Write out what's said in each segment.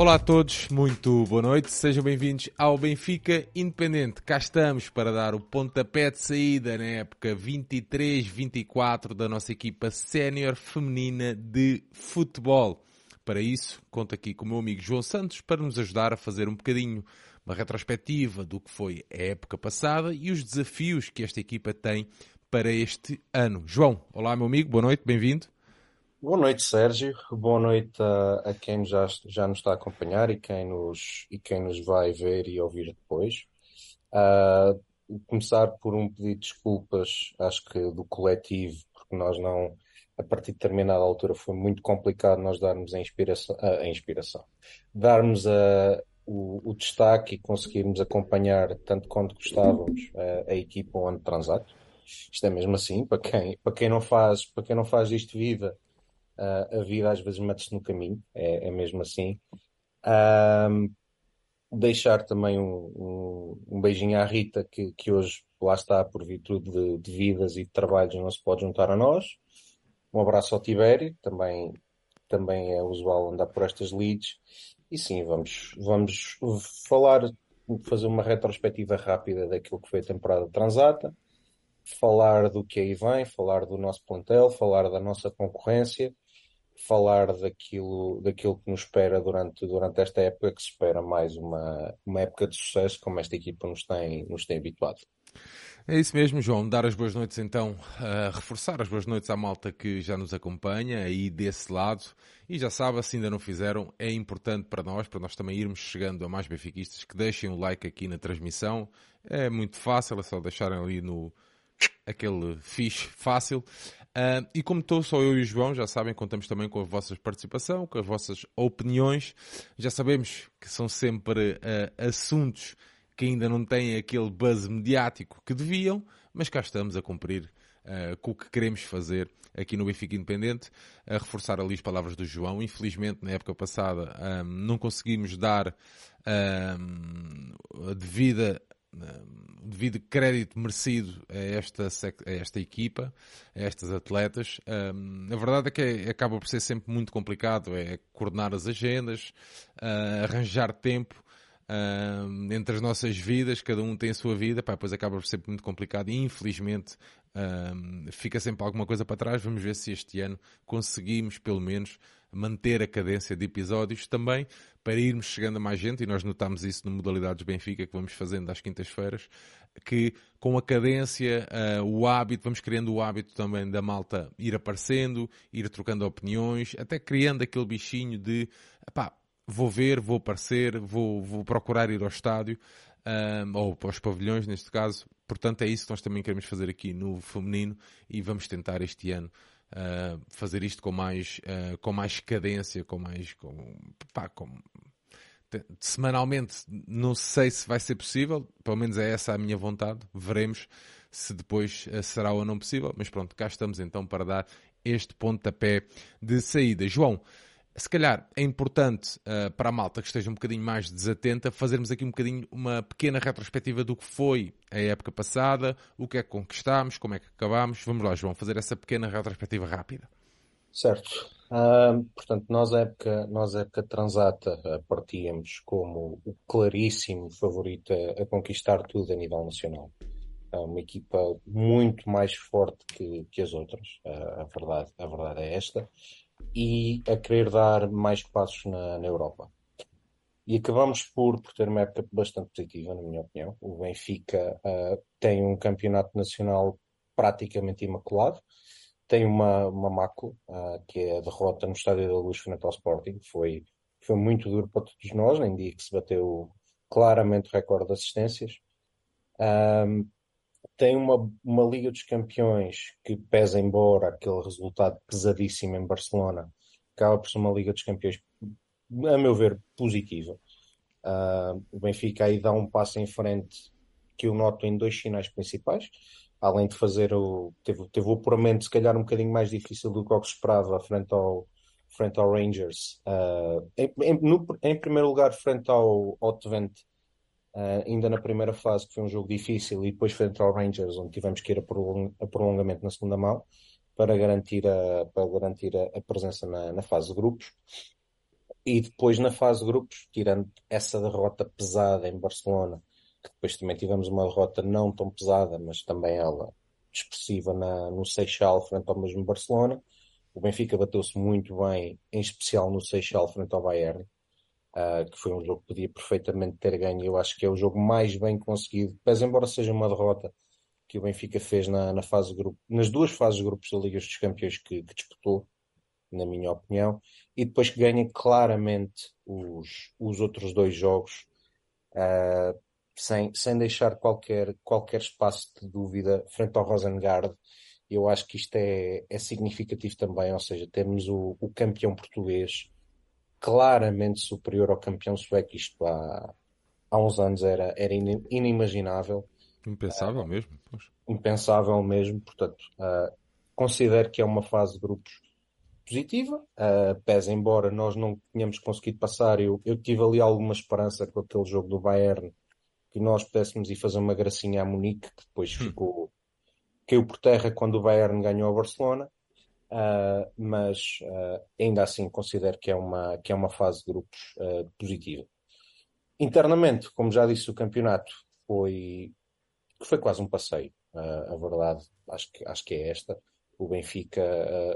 Olá a todos, muito boa noite, sejam bem-vindos ao Benfica Independente. Cá estamos para dar o pontapé de saída na época 23-24 da nossa equipa sénior feminina de futebol. Para isso, conto aqui com o meu amigo João Santos para nos ajudar a fazer um bocadinho uma retrospectiva do que foi a época passada e os desafios que esta equipa tem para este ano. João, olá meu amigo, boa noite, bem-vindo. Boa noite, Sérgio. Boa noite a quem já nos está a acompanhar e quem nos vai ver e ouvir depois. Começar por um pedido de desculpas, acho que do coletivo, porque nós não, a partir de determinada altura, foi muito complicado nós darmos a inspiração, darmos o destaque e conseguirmos acompanhar tanto quanto gostávamos a equipa onde transato. Isto é mesmo assim, para quem não faz disto vida, a vida às vezes mete-se no caminho, é mesmo assim. Deixar também um beijinho à Rita, que hoje lá está, por virtude de vidas e de trabalhos, não se pode juntar a nós. Um abraço ao Tibério, também é usual andar por estas leads. E sim, vamos fazer uma retrospectiva rápida daquilo que foi a temporada transata, falar do que aí vem, falar do nosso plantel, falar da nossa concorrência, falar daquilo que nos espera durante esta época, que se espera mais uma época de sucesso, como esta equipa nos tem habituado. É isso mesmo, João. Dar as boas noites então, reforçar as boas noites à malta que já nos acompanha aí desse lado. E já sabe, se ainda não fizeram, é importante para nós também irmos chegando a mais benfiquistas, que deixem o like aqui na transmissão. É muito fácil, é só deixarem ali no... aquele fixe fácil. E como estou só eu e o João, já sabem, contamos também com a vossa participação, com as vossas opiniões. Já sabemos que são sempre assuntos que ainda não têm aquele buzz mediático que deviam, mas cá estamos a cumprir com o que queremos fazer aqui no Benfica Independente, a reforçar ali as palavras do João. Infelizmente, na época passada, não conseguimos dar a devida... devido crédito merecido a esta equipa, a estas atletas. A verdade é que acaba por ser sempre muito complicado, é coordenar as agendas, arranjar tempo entre as nossas vidas, cada um tem a sua vida, pois acaba por ser muito complicado e infelizmente fica sempre alguma coisa para trás. Vamos ver se este ano conseguimos pelo menos manter a cadência de episódios também, para irmos chegando a mais gente, e nós notámos isso no Modalidades Benfica, que vamos fazendo às quintas-feiras, que com a cadência, o hábito, vamos criando o hábito também da malta ir aparecendo, ir trocando opiniões, até criando aquele bichinho de, vou ver, vou aparecer, vou procurar ir ao estádio, ou aos pavilhões neste caso. Portanto, é isso que nós também queremos fazer aqui no feminino, e vamos tentar este ano fazer isto com mais cadência, semanalmente. Não sei se vai ser possível, pelo menos é essa a minha vontade, veremos se depois será ou não possível, mas pronto, cá estamos então para dar este pontapé de saída. João, se calhar é importante para a malta que esteja um bocadinho mais desatenta, fazermos aqui um bocadinho uma pequena retrospectiva do que foi a época passada, o que é que conquistámos, como é que acabámos. Vamos lá, João, fazer essa pequena retrospectiva rápida. Certo. Portanto, nós, época transata, partíamos como o claríssimo favorito a conquistar tudo a nível nacional. Uma equipa muito mais forte que as outras. A verdade é esta. E a querer dar mais passos na Europa. E acabamos por ter uma época bastante positiva, na minha opinião. O Benfica tem um campeonato nacional praticamente imaculado. Tem uma mácula, que é a derrota no Estádio da Luz frente ao Sporting. Foi muito duro para todos nós, nem dia que se bateu claramente o recorde de assistências. Tem uma Liga dos Campeões que, pesa embora aquele resultado pesadíssimo em Barcelona, acaba por ser uma Liga dos Campeões, a meu ver, positiva. O Benfica aí dá um passo em frente que eu noto em dois sinais principais. Além de fazer teve o apuramento, se calhar, um bocadinho mais difícil do que o que se esperava frente ao Rangers. Em primeiro lugar, frente ao Twente, ainda na primeira fase, que foi um jogo difícil, e depois frente ao Rangers, onde tivemos que ir a prolongamento na segunda mão para garantir a presença na fase de grupos. E depois na fase de grupos, tirando essa derrota pesada em Barcelona, que depois também tivemos uma derrota não tão pesada, mas também ela expressiva no Seixal frente ao mesmo Barcelona, o Benfica bateu-se muito bem, em especial no Seixal frente ao Bayern, que foi um jogo que podia perfeitamente ter ganho. Eu acho que é o jogo mais bem conseguido, pese embora seja uma derrota, que o Benfica fez na fase de grupo, nas duas fases de grupos da Liga dos Campeões que disputou, na minha opinião, e depois que ganha claramente os outros dois jogos, sem deixar qualquer espaço de dúvida frente ao Rosengard. Eu acho que isto é significativo também, ou seja, temos o campeão português claramente superior ao campeão sueco. Isto há uns anos era inimaginável. Impensável mesmo. Pois. Impensável mesmo, portanto, considero que é uma fase de grupos positiva, pese embora nós não tenhamos conseguido passar. Eu tive ali alguma esperança com aquele jogo do Bayern, que nós pudéssemos ir fazer uma gracinha a Munique, que depois caiu por terra quando o Bayern ganhou ao Barcelona, mas ainda assim considero que é uma fase de grupos positiva. Internamente, como já disse, o campeonato foi quase um passeio, a verdade acho que é esta. O Benfica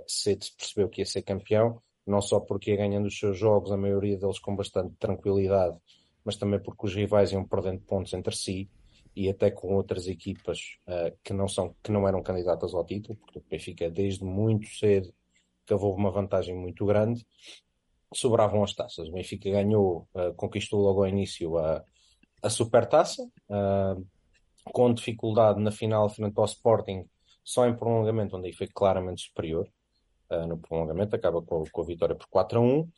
cedo percebeu que ia ser campeão, não só porque ia ganhando os seus jogos, a maioria deles com bastante tranquilidade, mas também porque os rivais iam perdendo pontos entre si, e até com outras equipas que não eram candidatas ao título, porque o Benfica desde muito cedo cavou uma vantagem muito grande. Sobravam as taças. O Benfica ganhou, conquistou logo ao início a Supertaça, com dificuldade na final frente ao Sporting, só em prolongamento, onde aí foi claramente superior. No prolongamento acaba com a vitória por 4-1.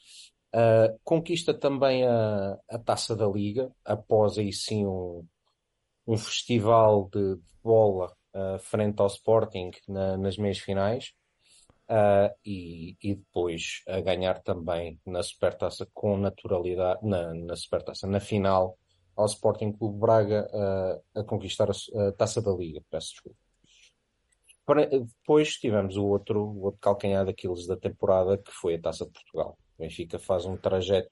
Conquista também a Taça da Liga, após aí sim um festival de bola frente ao Sporting nas meias finais, e depois a ganhar também na Supertaça com naturalidade, na Supertaça, na final, ao Sporting Clube Braga, a conquistar a Taça da Liga, peço desculpa. Depois tivemos o outro calcanhar daqueles da temporada, que foi a Taça de Portugal. O Benfica faz um trajeto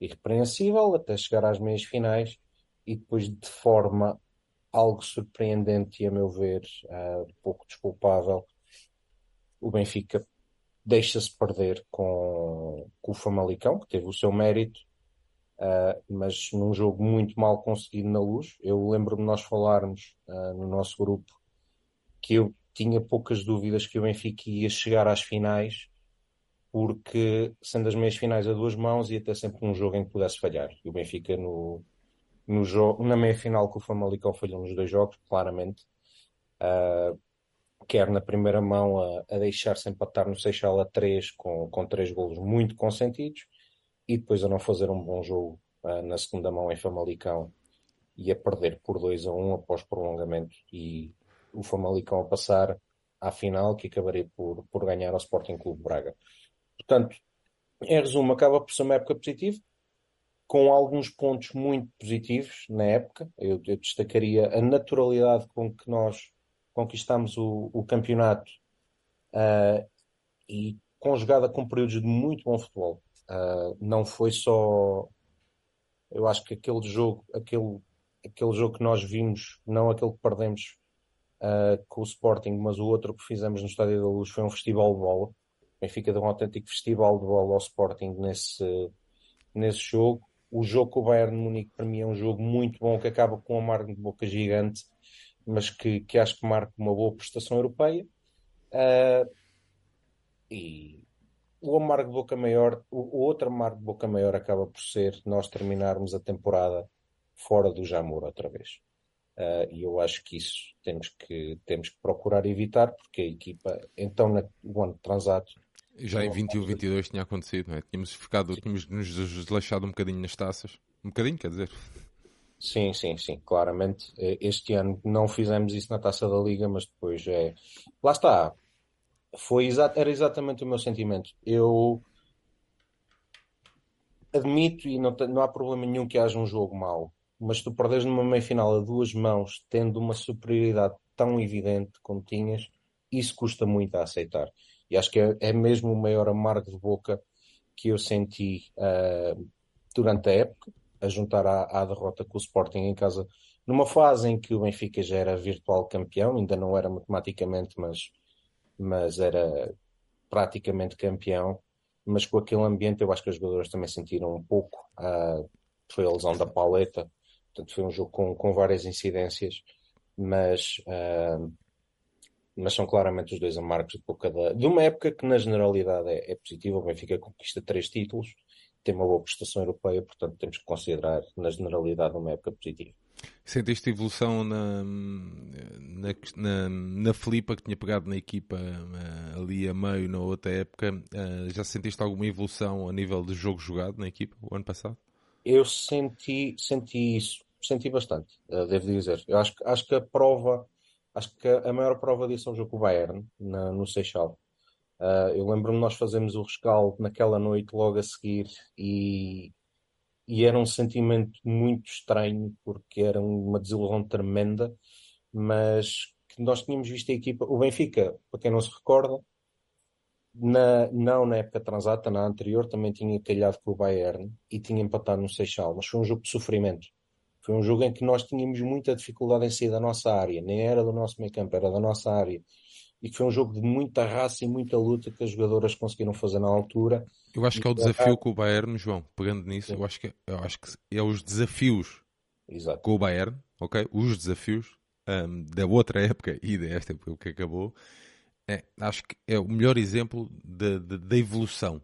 irrepreensível até chegar às meias finais, e depois, de forma algo surpreendente e, a meu ver, pouco desculpável, o Benfica deixa-se perder com o Famalicão, que teve o seu mérito, mas num jogo muito mal conseguido na Luz. Eu lembro-me de nós falarmos no nosso grupo que eu tinha poucas dúvidas que o Benfica ia chegar às finais, porque, sendo as meias finais a duas mãos, ia ter sempre um jogo em que pudesse falhar. E o Benfica na meia final, que o Famalicão falhou nos dois jogos, claramente, quer na primeira mão a deixar-se empatar no Seixal a 3, com 3 golos muito consentidos, e depois a não fazer um bom jogo na segunda mão em Famalicão, e a perder por 2-1 após prolongamento, e o Famalicão a passar à final, que acabarei por ganhar ao Sporting Clube Braga. Portanto, em resumo, acaba por ser uma época positiva, com alguns pontos muito positivos na época. Eu destacaria a naturalidade com que nós conquistámos o campeonato, e conjugada com períodos de muito bom futebol. Não foi só... Eu acho que aquele jogo que nós vimos, não aquele que perdemos com o Sporting, mas o outro que fizemos no Estádio da Luz, foi um festival de bola. O Benfica deu um autêntico festival de bola ao Sporting nesse jogo. O jogo com o Bayern de Munique, para mim, é um jogo muito bom, que acaba com um amargo de boca gigante, mas que acho que marca uma boa prestação europeia. E o amargo de boca maior, o outro amargo de boca maior, acaba por ser nós terminarmos a temporada fora do Jamor outra vez. E eu acho que isso temos que procurar evitar, porque a equipa, então, no ano de transato... Já em 21, 22 tinha acontecido, não é? Tínhamos nos desleixado um bocadinho nas taças. Um bocadinho, quer dizer? Sim, claramente. Este ano não fizemos isso na Taça da Liga, mas depois é... Lá está. Era exatamente o meu sentimento. Eu admito, e não há problema nenhum que haja um jogo mau, mas tu perdes numa meia-final a duas mãos, tendo uma superioridade tão evidente como tinhas, isso custa muito a aceitar. E acho que é mesmo o maior amargo de boca que eu senti durante a época, a juntar à derrota com o Sporting em casa, numa fase em que o Benfica já era virtual campeão, ainda não era matematicamente, mas era praticamente campeão, mas com aquele ambiente eu acho que os jogadores também sentiram um pouco, foi a lesão da Pauleta, portanto foi um jogo com várias incidências, mas são claramente os dois amargos de uma época que na generalidade é positiva. O Benfica conquista 3 títulos, tem uma boa prestação europeia, portanto temos que considerar na generalidade uma época positiva. Sentiste evolução na Filipa, que tinha pegado na equipa ali a meio na outra época? Já sentiste alguma evolução a nível de jogo jogado na equipa o ano passado? Eu senti isso, senti bastante, devo dizer. Eu acho que a maior prova disso é um jogo com o Bayern, no Seixal. Eu lembro-me de nós fazermos o rescaldo naquela noite logo a seguir e era um sentimento muito estranho, porque era uma desilusão tremenda, mas que nós tínhamos visto a equipa, o Benfica, para quem não se recorda, não na época transata, na anterior, também tinha calhado com o Bayern e tinha empatado no Seixal, mas foi um jogo de sofrimento. Foi um jogo em que nós tínhamos muita dificuldade em sair da nossa área, nem era do nosso meio campo, era da nossa área. E foi um jogo de muita raça e muita luta que as jogadoras conseguiram fazer na altura. Eu acho que é o desafio com o Bayern, João, pegando nisso, eu acho que é os desafios. Exato. Com o Bayern, ok? Os desafios da outra época e desta época que acabou, acho que é o melhor exemplo da evolução.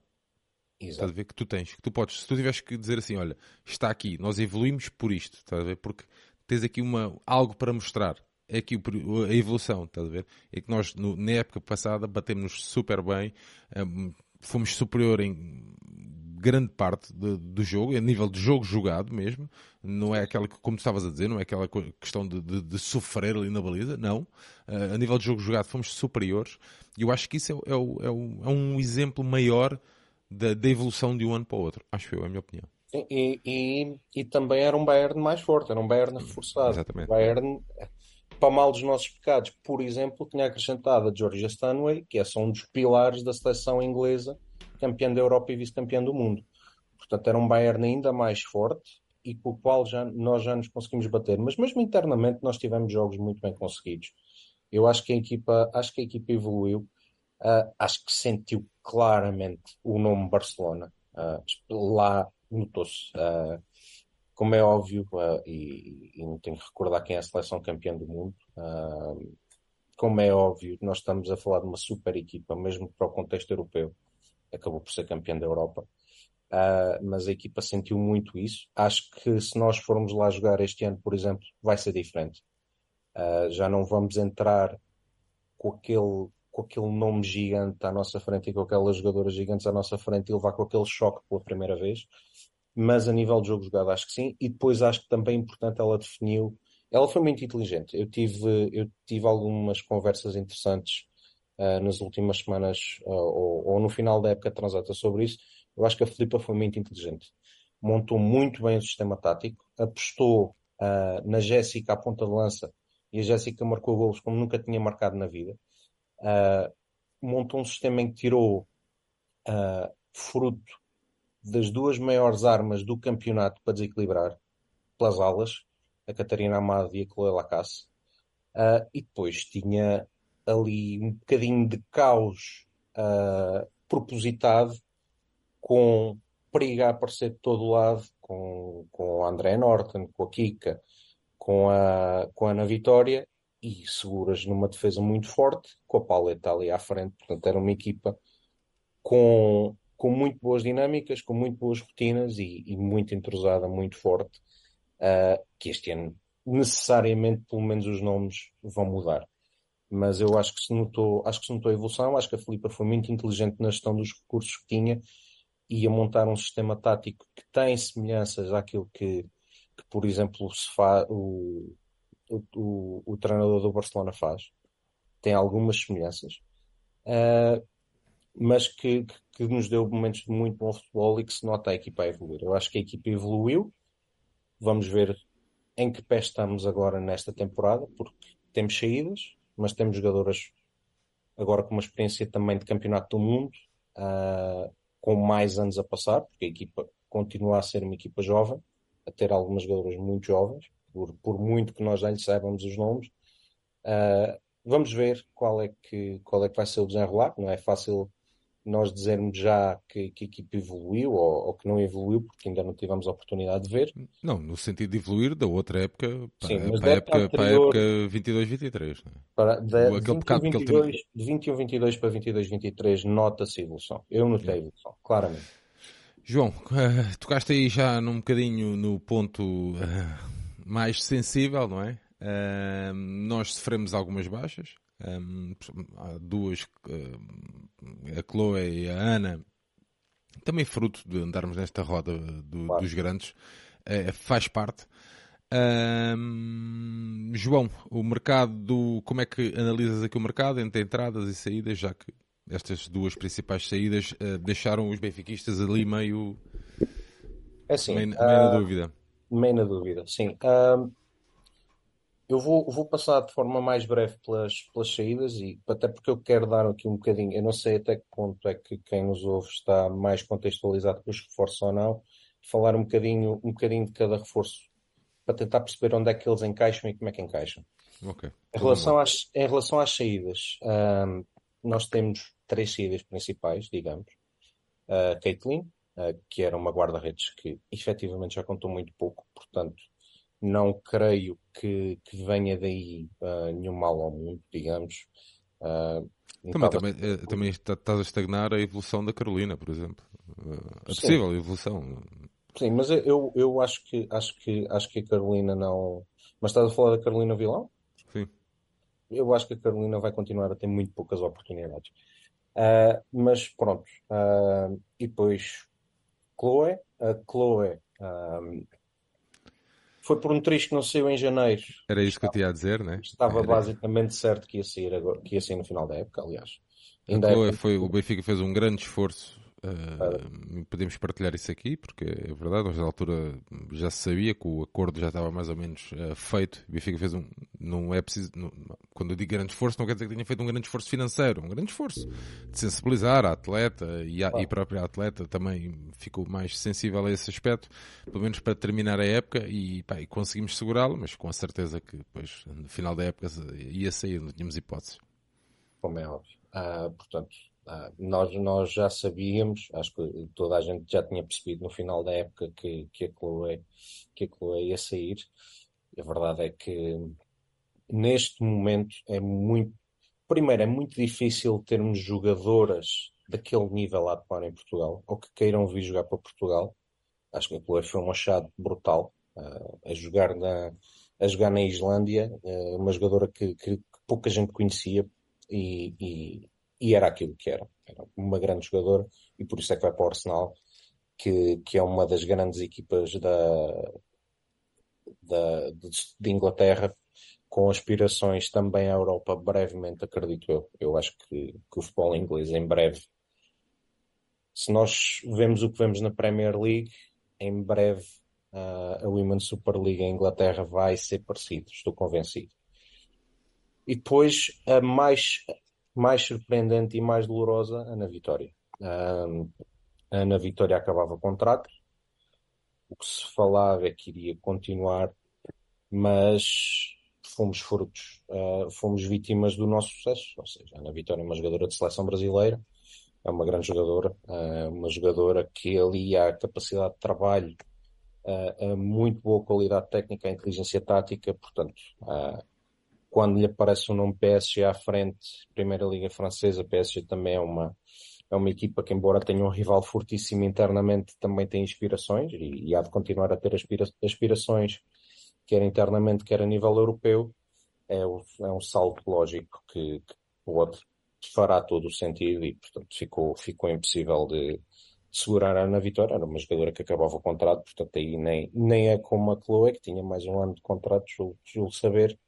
Exato. Estás a ver que tu tens, que tu podes, se tu tiveres que dizer assim, olha, está aqui, nós evoluímos por isto, estás a ver? Porque tens aqui algo para mostrar. É que a evolução, estás a ver? É que nós, na época passada, batemos super bem, fomos superior em grande parte do jogo, a nível de jogo jogado mesmo. Não é aquela, como tu estavas a dizer, não é aquela questão de sofrer ali na baliza, não. A nível de jogo jogado fomos superiores. E eu acho que isso é um exemplo maior da evolução de um ano para o outro. Acho eu, é a minha opinião. E também era um Bayern mais forte, era um Bayern reforçado. Exatamente. Bayern... Para mal dos nossos pecados, por exemplo, tinha acrescentado a Georgia Stanway, que é só um dos pilares da seleção inglesa, campeã da Europa e vice-campeã do mundo. Portanto, era um Bayern ainda mais forte e com o qual nós já nos conseguimos bater. Mas mesmo internamente nós tivemos jogos muito bem conseguidos. Eu acho que a equipa evoluiu. Acho que sentiu claramente o nome Barcelona. Lá notou-se... Como é óbvio, e não tenho que recordar quem é a seleção campeã do mundo, como é óbvio, nós estamos a falar de uma super equipa, mesmo para o contexto europeu, acabou por ser campeã da Europa, mas a equipa sentiu muito isso. Acho que se nós formos lá jogar este ano, por exemplo, vai ser diferente. Já não vamos entrar com aquele nome gigante à nossa frente e com aquelas jogadoras gigantes à nossa frente e levar com aquele choque pela primeira vez. Mas a nível de jogo jogado acho que sim, e depois acho que também é importante, ela foi muito inteligente. Eu tive algumas conversas interessantes nas últimas semanas ou no final da época transata sobre isso. Eu acho que a Filipa foi muito inteligente, montou muito bem o sistema tático, apostou na Jéssica à ponta de lança, e a Jéssica marcou golos como nunca tinha marcado na vida. Montou um sistema em que tirou fruto das 2 maiores armas do campeonato para desequilibrar, pelas alas, a Catarina Amado e a Chloe Lacasse, e depois tinha ali um bocadinho de caos propositado, com periga a aparecer de todo lado, com a Andrea Norton, com a Kika, com a Ana Vitória, e seguras numa defesa muito forte, com a Pauleta ali à frente. Portanto, era uma equipa com muito boas dinâmicas, com muito boas rotinas e muito entrosada, muito forte, que este ano necessariamente, pelo menos os nomes, vão mudar. Mas eu acho que se notou a evolução, acho que a Filipa foi muito inteligente na gestão dos recursos que tinha e a montar um sistema tático que tem semelhanças àquilo que por exemplo, se faz, o treinador do Barcelona faz. Tem algumas semelhanças. Mas que nos deu momentos de muito bom futebol e que se nota a equipa a evoluir. Eu acho que a equipa evoluiu. Vamos ver em que pé estamos agora nesta temporada, porque temos saídas, mas temos jogadoras agora com uma experiência também de campeonato do mundo, com mais anos a passar, porque a equipa continua a ser uma equipa jovem, a ter algumas jogadoras muito jovens, por muito que nós já lhe saibamos os nomes. Vamos ver qual é que vai ser o desenrolar. Não é fácil nós dizermos já que a equipa evoluiu ou que não evoluiu, porque ainda não tivemos a oportunidade de ver. Não, no sentido de evoluir da outra época para a época 22-23. De 21-22 para 22-23 nota-se evolução. Eu notei evolução, claramente. João, tocaste aí já num bocadinho no ponto mais sensível, não é? Nós sofremos algumas baixas. Há duas, a Chloe e a Ana, também fruto de andarmos nesta roda dos grandes, faz parte. João, o mercado, como é que analisas aqui o mercado entre entradas e saídas, já que estas duas principais saídas deixaram os benfiquistas ali meio na dúvida? Meio na dúvida, sim. Eu vou passar de forma mais breve pelas saídas, e até porque eu quero dar aqui um bocadinho, eu não sei até que ponto é que quem nos ouve está mais contextualizado com os reforços ou não, falar um bocadinho de cada reforço, para tentar perceber onde é que eles encaixam e como é que encaixam. Okay. Em relação às saídas, nós temos três saídas principais, digamos. A Caitlin, que era uma guarda-redes que efetivamente já contou muito pouco, portanto não creio que venha daí nenhum mal ao mundo, digamos. Também estás a estagnar a evolução da Carolina, por exemplo. A possível evolução. Sim, mas eu acho que a Carolina não... Mas estás a falar da Carolina Vilão? Sim. Eu acho que a Carolina vai continuar a ter muito poucas oportunidades. Mas pronto. E depois Chloe. A Chloe... foi por um triz que não saiu em janeiro. Era isto que eu te ia dizer, não é? Estava basicamente certo que ia sair agora, que ia sair no final da época, aliás. O Benfica fez um grande esforço. Podemos partilhar isso aqui, porque é verdade, nós na altura já se sabia que o acordo já estava mais ou menos feito. O Benfica fez quando eu digo grande esforço, não quer dizer que tenha feito um grande esforço financeiro, um grande esforço de sensibilizar a atleta e a própria atleta também ficou mais sensível a esse aspecto, pelo menos para terminar a época, e conseguimos segurá-lo, mas com a certeza que depois, no final da época, ia sair, não tínhamos hipóteses. Como é óbvio. Portanto, nós já sabíamos, acho que toda a gente já tinha percebido no final da época que a Chloe ia sair. A verdade é que neste momento é muito difícil termos jogadoras daquele nível lá de par em Portugal, ou que queiram vir jogar para Portugal. Acho que a Chloe foi um achado brutal a jogar na Islândia, uma jogadora que pouca gente conhecia e era aquilo que era uma grande jogadora, e por isso é que vai para o Arsenal, que é uma das grandes equipas de Inglaterra, com aspirações também à Europa brevemente, acredito eu. Eu acho que o futebol inglês em breve, se nós vemos o que vemos na Premier League, em breve a Women's Super League em Inglaterra vai ser parecido, estou convencido. E depois a mais surpreendente e mais dolorosa, Ana Vitória. A Ana Vitória acabava o contrato. O que se falava é que iria continuar, mas fomos furtos. Fomos vítimas do nosso sucesso. Ou seja, a Ana Vitória é uma jogadora de seleção brasileira. É uma grande jogadora. Uma jogadora que ali há capacidade de trabalho, a muito boa qualidade técnica, a inteligência tática. Portanto, quando lhe aparece o nome PSG à frente, Primeira Liga Francesa, PSG também é uma equipa que, embora tenha um rival fortíssimo internamente, também tem inspirações e há de continuar a ter aspirações, quer internamente, quer a nível europeu. É um salto lógico que pode, fará todo o sentido, e portanto ficou impossível de segurar a Ana Vitória. Era uma jogadora que acabava o contrato, portanto aí nem é como a Chloe, que tinha mais um ano de contrato, julgo saber.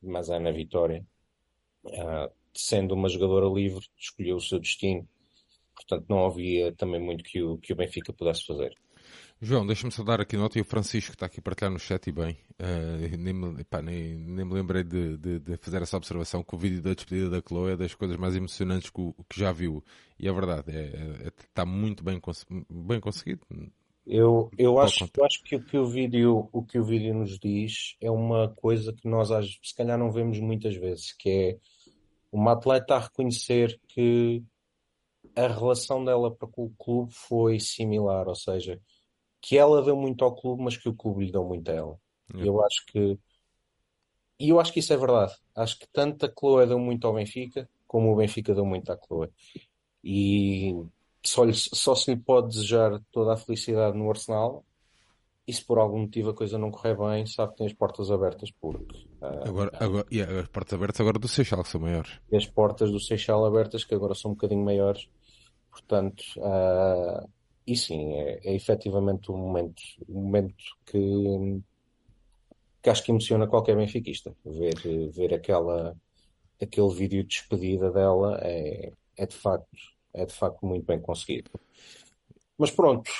Mas a Ana Vitória, sendo uma jogadora livre, escolheu o seu destino, portanto não havia também muito que o Benfica pudesse fazer. João, deixa-me só dar aqui nota, e o Francisco está aqui a partilhar no chat e bem, nem me lembrei de fazer essa observação, que o vídeo da despedida da Chloe é das coisas mais emocionantes que já viu, e é verdade, está muito bem conseguido. Eu acho que o que o vídeo nos diz é uma coisa que nós se calhar não vemos muitas vezes, que é uma atleta a reconhecer que a relação dela para com o clube foi similar, ou seja, que ela deu muito ao clube, mas que o clube lhe deu muito a ela. Yeah. Eu acho que isso é verdade. Acho que tanto a Chloe deu muito ao Benfica, como o Benfica deu muito à Chloe. E só se lhe pode desejar toda a felicidade no Arsenal, e se por algum motivo a coisa não correr bem, sabe que tem as portas abertas, porque... agora, as portas abertas agora do Seixal, que são maiores. E as portas do Seixal abertas, que agora são um bocadinho maiores. Portanto... E sim, é efetivamente um momento que acho que emociona qualquer benfiquista. Ver aquele vídeo de despedida dela é de facto muito bem conseguido. Mas pronto.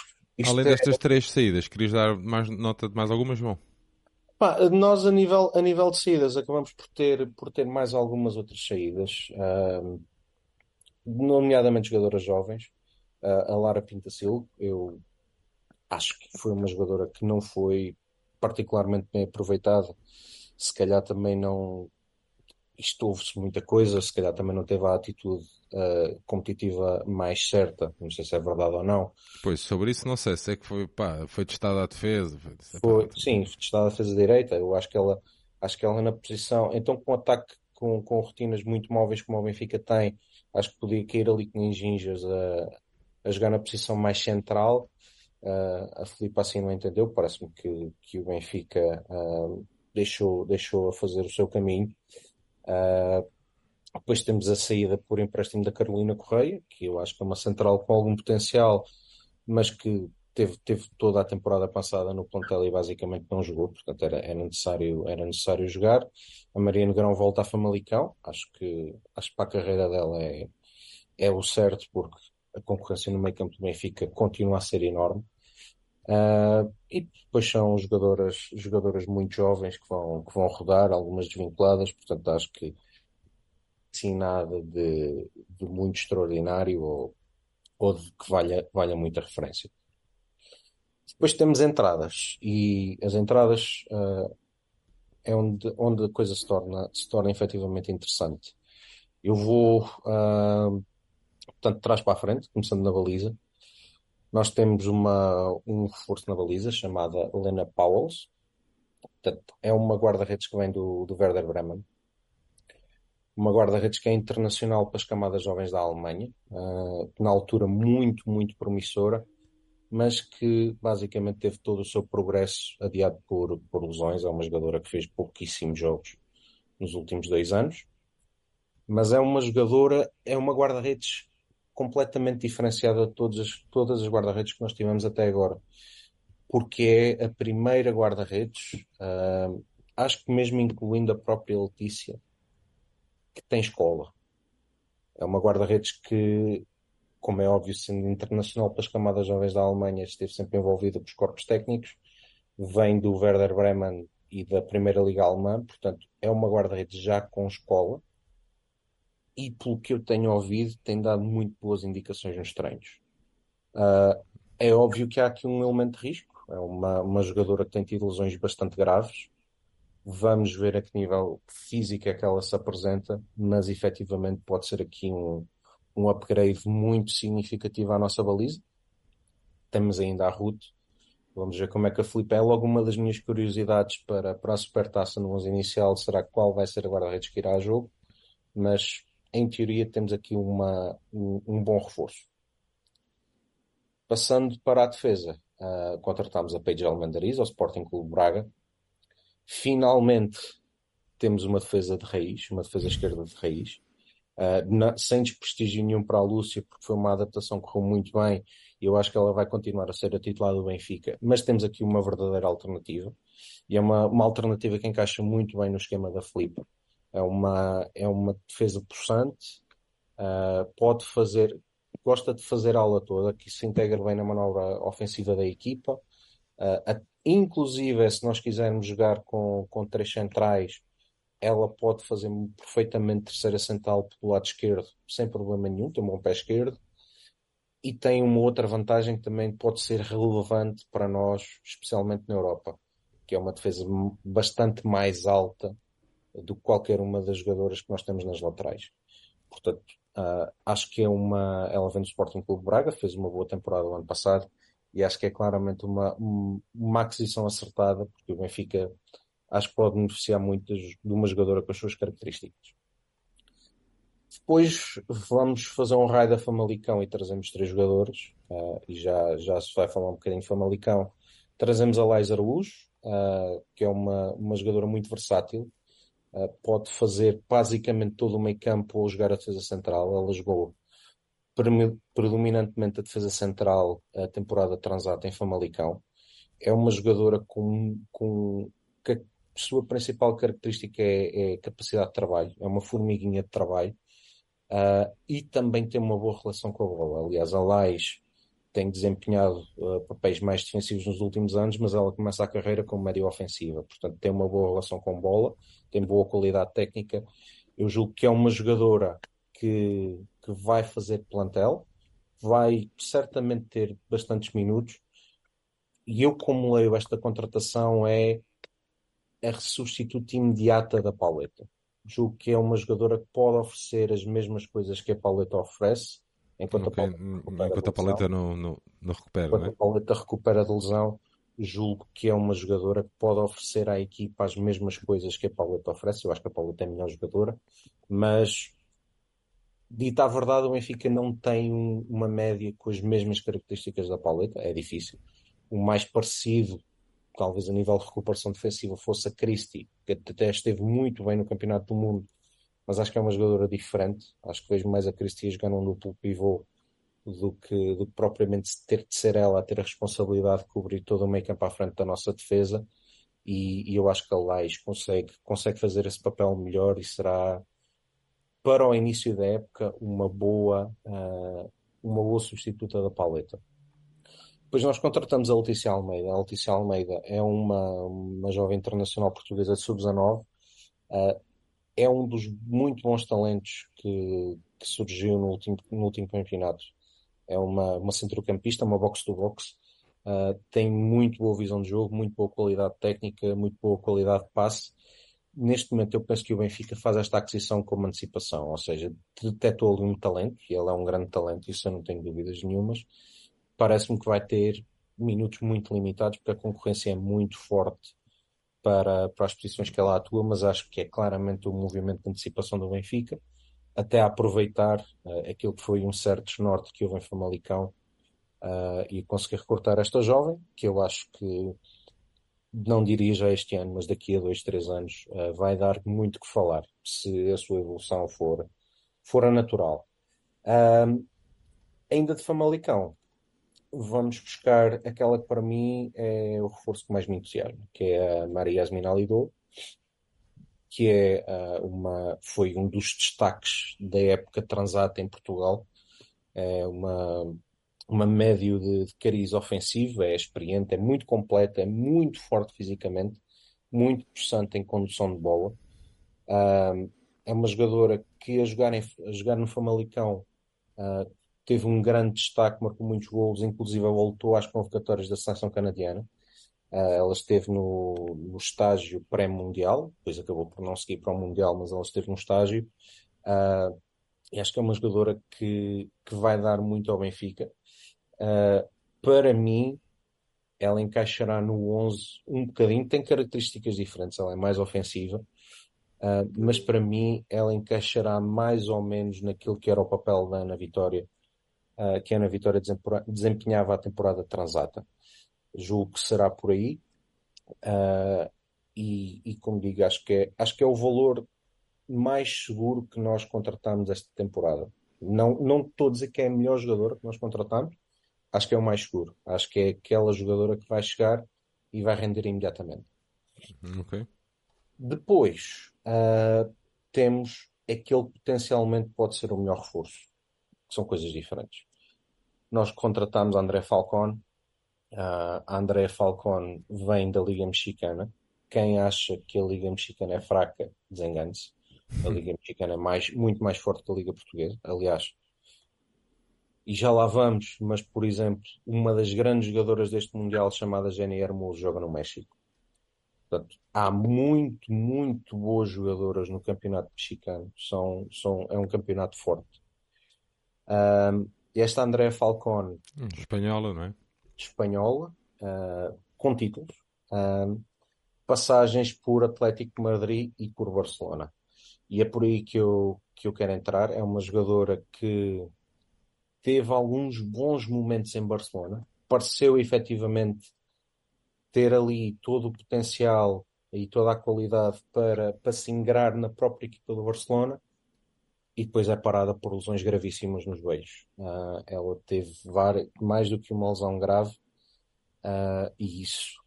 Além destas três saídas, querias dar mais nota de mais algumas, João? Nós, a nível de saídas, acabamos por ter mais algumas outras saídas, nomeadamente jogadoras jovens. A Lara Pintasil, eu acho que foi uma jogadora que não foi particularmente bem aproveitada. Se calhar também não... Isto houve-se muita coisa, se calhar também não teve a atitude competitiva mais certa. Não sei se é verdade ou não. Pois, sobre isso não sei. Sei que foi testada à defesa. Foi testada à defesa direita. Eu acho que ela na posição... Então, com ataque com rotinas muito móveis como o Benfica tem, acho que podia cair ali com Gingas a jogar na posição mais central. A Filipa assim não entendeu, parece-me que o Benfica deixou a fazer o seu caminho. Depois temos a saída por empréstimo da Carolina Correia, que eu acho que é uma central com algum potencial, mas que teve toda a temporada passada no plantel e basicamente não jogou, portanto era necessário jogar. A Maria Negrão volta a Famalicão, acho que para a carreira dela é o certo, porque a concorrência no meio campo do Benfica continua a ser enorme. E depois são jogadoras muito jovens que vão rodar, algumas desvinculadas, portanto acho que sim, nada de muito extraordinário ou de que valha muita referência. Depois temos entradas, e as entradas é onde a coisa se torna efetivamente interessante. Eu vou... Portanto, de trás para a frente, começando na baliza. Nós temos um reforço na baliza chamada Lena Powells. Portanto, é uma guarda-redes que vem do Werder Bremen. Uma guarda-redes que é internacional para as camadas jovens da Alemanha. Na altura muito, muito promissora, mas que basicamente teve todo o seu progresso adiado por lesões. É uma jogadora que fez pouquíssimos jogos nos últimos 2 anos. Mas é uma jogadora, é uma guarda-redes completamente diferenciada de todas as guarda-redes que nós tivemos até agora, porque é a primeira guarda-redes, acho que mesmo incluindo a própria Letícia, que tem escola. É uma guarda-redes que, como é óbvio, sendo internacional para as camadas jovens da Alemanha, esteve sempre envolvida pelos corpos técnicos, vem do Werder Bremen e da Primeira Liga Alemã, portanto é uma guarda-redes já com escola, e pelo que eu tenho ouvido tem dado muito boas indicações nos treinos. É óbvio que há aqui um elemento de risco, é uma jogadora que tem tido lesões bastante graves, vamos ver a que nível físico é que ela se apresenta, mas efetivamente pode ser aqui um upgrade muito significativo à nossa baliza. Temos ainda a Ruth, vamos ver como é que a Filipa é. Logo, uma das minhas curiosidades para a Supertaça no 11 inicial será qual vai ser a guarda-redes que irá a jogo, mas em teoria temos aqui um bom reforço. Passando para a defesa, contratámos a Paige Almendariz ao Sporting Clube Braga. Finalmente temos uma defesa de raiz, uma defesa esquerda de raiz, sem desprestígio nenhum para a Lúcia, porque foi uma adaptação que correu muito bem e eu acho que ela vai continuar a ser a titular do Benfica, mas temos aqui uma verdadeira alternativa, e é uma alternativa que encaixa muito bem no esquema da Filipe. É uma defesa possante, gosta de fazer a ala toda, que se integra bem na manobra ofensiva da equipa, Inclusive, se nós quisermos jogar com três centrais, ela pode fazer perfeitamente terceira central pelo lado esquerdo, sem problema nenhum, tem um bom pé esquerdo. E tem uma outra vantagem que também pode ser relevante para nós, especialmente na Europa, que é uma defesa bastante mais alta do que qualquer uma das jogadoras que nós temos nas laterais. Portanto, acho que ela vem do Sporting Clube Braga, fez uma boa temporada o ano passado, e acho que é claramente uma aquisição acertada, porque o Benfica acho que pode beneficiar muito de uma jogadora com as suas características. Depois vamos fazer um raio da Famalicão e trazemos três jogadores, e já se vai falar um bocadinho de Famalicão. Trazemos a Laís Araújo, que é uma jogadora muito versátil, pode fazer basicamente todo o meio campo ou jogar a defesa central. Ela jogou predominantemente a defesa central a temporada transata em Famalicão. É uma jogadora que a sua principal característica é capacidade de trabalho, é uma formiguinha de trabalho. E também tem uma boa relação com a bola. Aliás, a Laís tem desempenhado papéis mais defensivos nos últimos anos, mas ela começa a carreira como médio ofensiva. Portanto, tem uma boa relação com a bola, tem boa qualidade técnica. Eu julgo que é uma jogadora que vai fazer plantel, vai certamente ter bastantes minutos, e eu, como leio esta contratação, é a substituta imediata da Pauleta. Julgo que é uma jogadora que pode oferecer as mesmas coisas que a Pauleta oferece, enquanto a Pauleta não recupera. Enquanto a Pauleta recupera de lesão, julgo que é uma jogadora que pode oferecer à equipa as mesmas coisas que a Pauleta oferece. Eu acho que a Pauleta é a melhor jogadora, mas, dita a verdade, o Benfica não tem uma média com as mesmas características da Pauleta, é difícil. O mais parecido, talvez a nível de recuperação defensiva, fosse a Christie, que até esteve muito bem no Campeonato do Mundo, mas acho que é uma jogadora diferente. Acho que vejo mais a Christie jogar num duplo pivô do que propriamente ter de ser ela a ter a responsabilidade de cobrir todo o meio campo à frente da nossa defesa, e eu acho que a Laís consegue fazer esse papel melhor, e será, para o início da época, uma boa substituta da Pauleta. Depois nós contratamos a Letícia Almeida. A Letícia Almeida é uma jovem internacional portuguesa de sub-19. É um dos muito bons talentos que surgiu no último campeonato. É uma centrocampista, uma box-to-box. Tem muito boa visão de jogo, muito boa qualidade técnica, muito boa qualidade de passe. Neste momento eu penso que o Benfica faz esta aquisição como antecipação, ou seja, detectou ali um talento, e ela é um grande talento, isso eu não tenho dúvidas nenhumas. Parece-me que vai ter minutos muito limitados, porque a concorrência é muito forte para as posições que ela atua, mas acho que é claramente um movimento de antecipação do Benfica, até aproveitar aquilo que foi um certo desnorte que houve em Famalicão, e conseguir recortar esta jovem, que eu acho que, não diria já este ano, mas daqui a 2-3 anos, vai dar muito que falar, se a sua evolução for a natural. Ainda de Famalicão, vamos buscar aquela que para mim é o reforço que mais me entusiasma, que é a Maria Yasmin Alidou, que foi um dos destaques da época transata em Portugal. É uma médio de cariz ofensivo, é experiente, é muito completa, é muito forte fisicamente, muito possante em condução de bola. É uma jogadora que a jogar no Famalicão teve um grande destaque, marcou muitos golos, inclusive voltou às convocatórias da seleção canadiana. Ela esteve no estágio pré-mundial, depois acabou por não seguir para o Mundial, mas ela esteve no estágio. E acho que é uma jogadora que vai dar muito ao Benfica. Para mim, ela encaixará no 11 um bocadinho, tem características diferentes, ela é mais ofensiva, mas para mim ela encaixará mais ou menos naquilo que era o papel da Ana Vitória, que a Ana Vitória desempenhava a temporada transata. Julgo que será por aí, e como digo, acho que é o valor mais seguro que nós contratamos esta temporada. Não estou a dizer que é a melhor jogadora que nós contratamos, acho que é o mais seguro, acho que é aquela jogadora que vai chegar e vai render imediatamente. Okay. Depois temos aquele que potencialmente pode ser o melhor reforço, que são coisas diferentes. Nós contratamos a Andrea Falcón, A Andrea Falcón vem da Liga Mexicana. Quem acha que a Liga Mexicana é fraca, desengane-se. A Liga Mexicana é muito mais forte que a Liga Portuguesa. Aliás, e já lá vamos, mas, por exemplo, uma das grandes jogadoras deste Mundial, chamada Jenny Hermoso, joga no México. Portanto, há muito, muito boas jogadoras no campeonato mexicano. É um campeonato forte. Esta Andrea Falcón... espanhola, não é? Espanhola, com títulos. Passagens por Atlético de Madrid e por Barcelona. E é por aí que eu quero entrar. É uma jogadora que... teve alguns bons momentos em Barcelona, pareceu efetivamente ter ali todo o potencial e toda a qualidade para se ingrar na própria equipa do Barcelona, e depois é parada por lesões gravíssimas nos joelhos. Ela teve mais do que uma lesão grave, e isso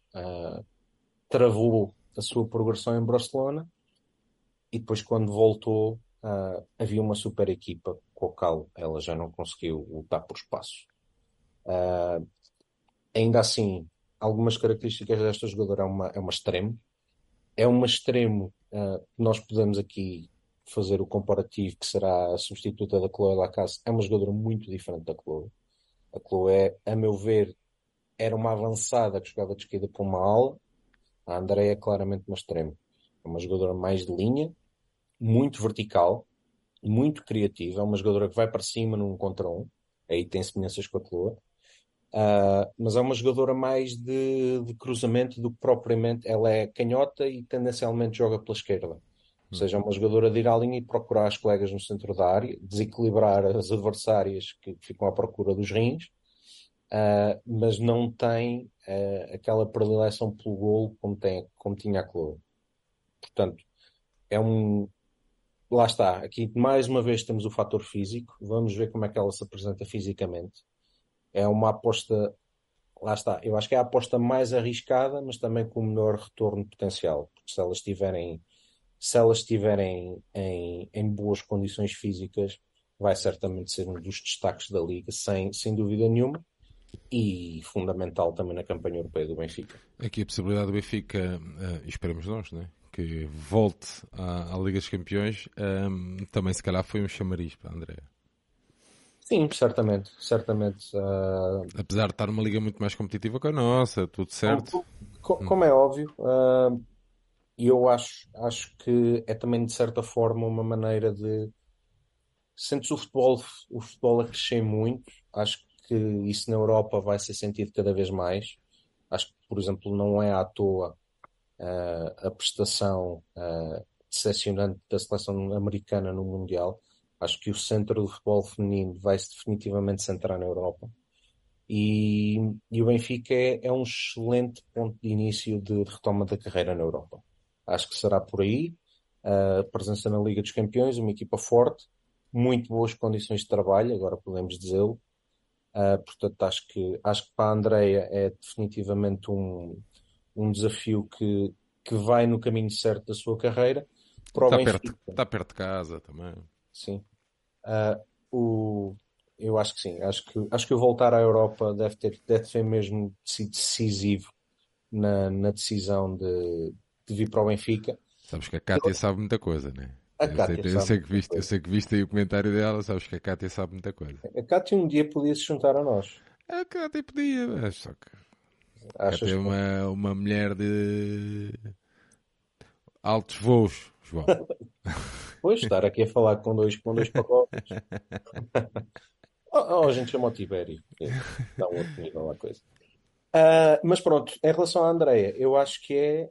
travou a sua progressão em Barcelona, e depois quando voltou havia uma super equipa com o qual ela já não conseguiu lutar por espaço. Ainda assim, algumas características desta jogadora: é uma extremo. É uma extremo, nós podemos aqui fazer o comparativo, que será a substituta da Chloe Lacasse. É uma jogadora muito diferente da Chloe. A Chloe, a meu ver, era uma avançada que jogava de esquerda para uma ala. A Andrea é claramente uma extremo. É uma jogadora mais de linha, muito vertical, muito criativa. É uma jogadora que vai para cima num contra um, aí tem semelhanças com a Chloe, mas é uma jogadora mais de cruzamento do que propriamente. Ela é canhota e tendencialmente joga pela esquerda, ou seja, é uma jogadora de ir à linha e procurar as colegas no centro da área, desequilibrar as adversárias que ficam à procura dos rins, mas não tem aquela predileção pelo golo como tinha a Chloe. Portanto, lá está, aqui mais uma vez temos o fator físico. Vamos ver como é que ela se apresenta fisicamente. É uma aposta, lá está, eu acho que é a aposta mais arriscada, mas também com o menor retorno potencial, porque se elas estiverem em boas condições físicas, vai certamente ser um dos destaques da Liga, sem dúvida nenhuma, e fundamental também na campanha europeia do Benfica. Aqui a possibilidade do Benfica, esperemos nós, não é? Que volte à Liga dos Campeões, também se calhar foi um chamariz para a Andrea. Sim, certamente. Apesar de estar numa liga muito mais competitiva que a nossa, tudo certo. Como é óbvio, e eu acho que é também de certa forma uma maneira de... Sentes o futebol a crescer muito. Acho que isso na Europa vai ser sentido cada vez mais. Acho que, por exemplo, não é à toa a prestação decepcionante da seleção americana no Mundial. Acho que o centro do futebol feminino vai-se definitivamente centrar na Europa, e o Benfica é um excelente ponto de início de retoma da carreira na Europa. Acho que será por aí. Presença na Liga dos Campeões, uma equipa forte, muito boas condições de trabalho, agora podemos dizê-lo. Portanto, acho que para a Andrea é definitivamente um desafio que vai no caminho certo da sua carreira. Está perto de casa também. Sim. Eu acho que sim. Acho que o voltar à Europa deve ter mesmo sido decisivo na decisão de vir para o Benfica. Sabes que a Cátia sabe muita coisa, não é? Eu sei que viste aí o comentário dela, sabes que a Cátia sabe muita coisa. A Cátia um dia podia se juntar a nós. A Cátia podia, mas só que... Achas uma mulher de altos voos, João. Pois, estar aqui a falar com dois pacotes. A gente chama o Tibério. Dá um outro nível à coisa. Mas pronto, em relação à Andrea, eu acho que é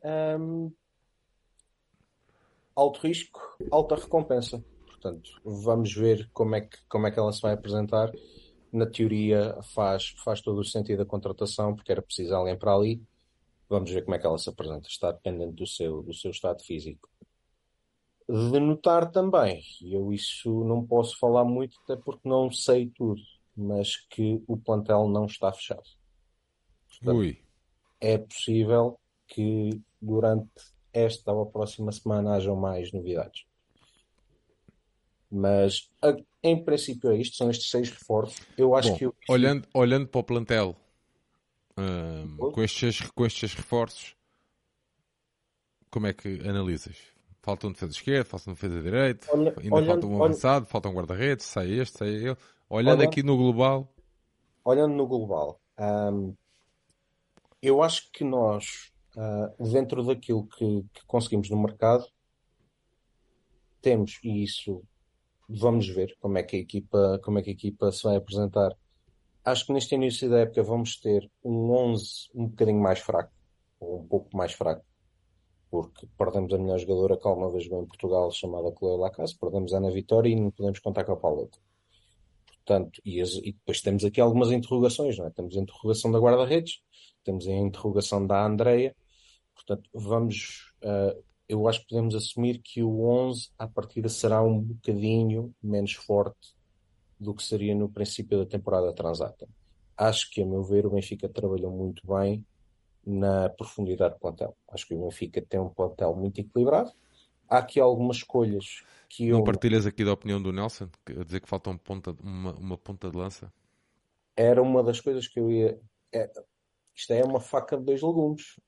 alto risco, alta recompensa. Portanto, vamos ver como é que ela se vai apresentar. Na teoria faz todo o sentido a contratação, porque era preciso alguém para ali. Vamos ver como é que ela se apresenta. Está dependente do seu estado físico. De notar também, e eu isso não posso falar muito, até porque não sei tudo, mas que o plantel não está fechado. Portanto, é possível que durante esta ou a próxima semana hajam mais novidades. Mas em princípio é isto, são estes 6 reforços. Eu acho que olhando para o plantel, com estes reforços, como é que analisas? Falta um defesa esquerda, falta um defesa direito, ainda falta um avançado, falta um guarda-redes, sai ele. Olhando aqui no global... Olhando no global, eu acho que nós, dentro daquilo que conseguimos no mercado, temos, e isso vamos ver como é que a equipa se vai apresentar. Acho que neste início da época vamos ter um 11 um bocadinho mais fraco, ou um pouco mais fraco, porque perdemos a melhor jogadora que alguma vez jogou em Portugal, chamada Chloe Lacasse, perdemos a Ana Vitória e não podemos contar com a Pauleta. Portanto, e depois temos aqui algumas interrogações, não é? Temos a interrogação da guarda-redes, temos a interrogação da Andrea. Portanto, vamos, eu acho que podemos assumir que o 11 à partida será um bocadinho menos forte do que seria no princípio da temporada transata. Acho que, a meu ver, o Benfica trabalhou muito bem na profundidade do plantel. Acho que o Benfica tem um plantel muito equilibrado. Há aqui algumas escolhas que eu... Não partilhas aqui da opinião do Nelson? A dizer que falta uma ponta de lança? Era uma das coisas que eu ia... Isto é uma faca de dois legumes.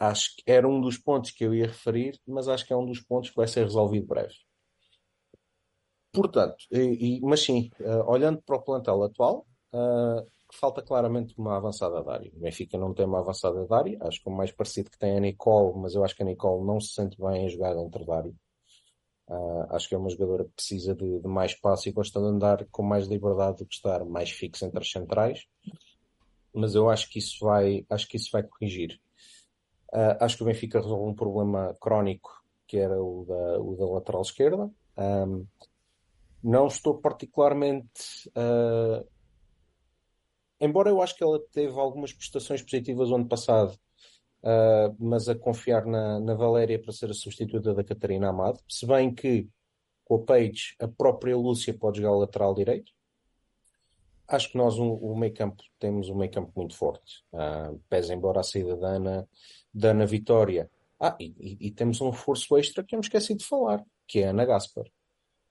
Acho que era um dos pontos que eu ia referir, mas acho que é um dos pontos que vai ser resolvido breve. Portanto, mas sim, olhando para o plantel atual, falta claramente uma avançada de área. O Benfica não tem uma avançada de área. Acho que o mais parecido que tem é a Nicole, mas eu acho que a Nicole não se sente bem em jogar dentro da área. Acho que é uma jogadora que precisa de mais espaço e gosta de andar com mais liberdade do que estar mais fixo entre as centrais. Mas eu acho que isso vai corrigir. Acho que o Benfica resolve um problema crónico, que era o da lateral esquerda. Não estou particularmente... Embora eu acho que ela teve algumas prestações positivas no ano passado, mas a confiar na Valéria para ser a substituta da Catarina Amado, se bem que com a Page a própria Lúcia pode jogar lateral direito. Acho que nós temos um meio campo muito forte, pese embora a saída da Ana Vitória. E temos um reforço extra que eu me esqueci de falar, que é a Ana Gaspar.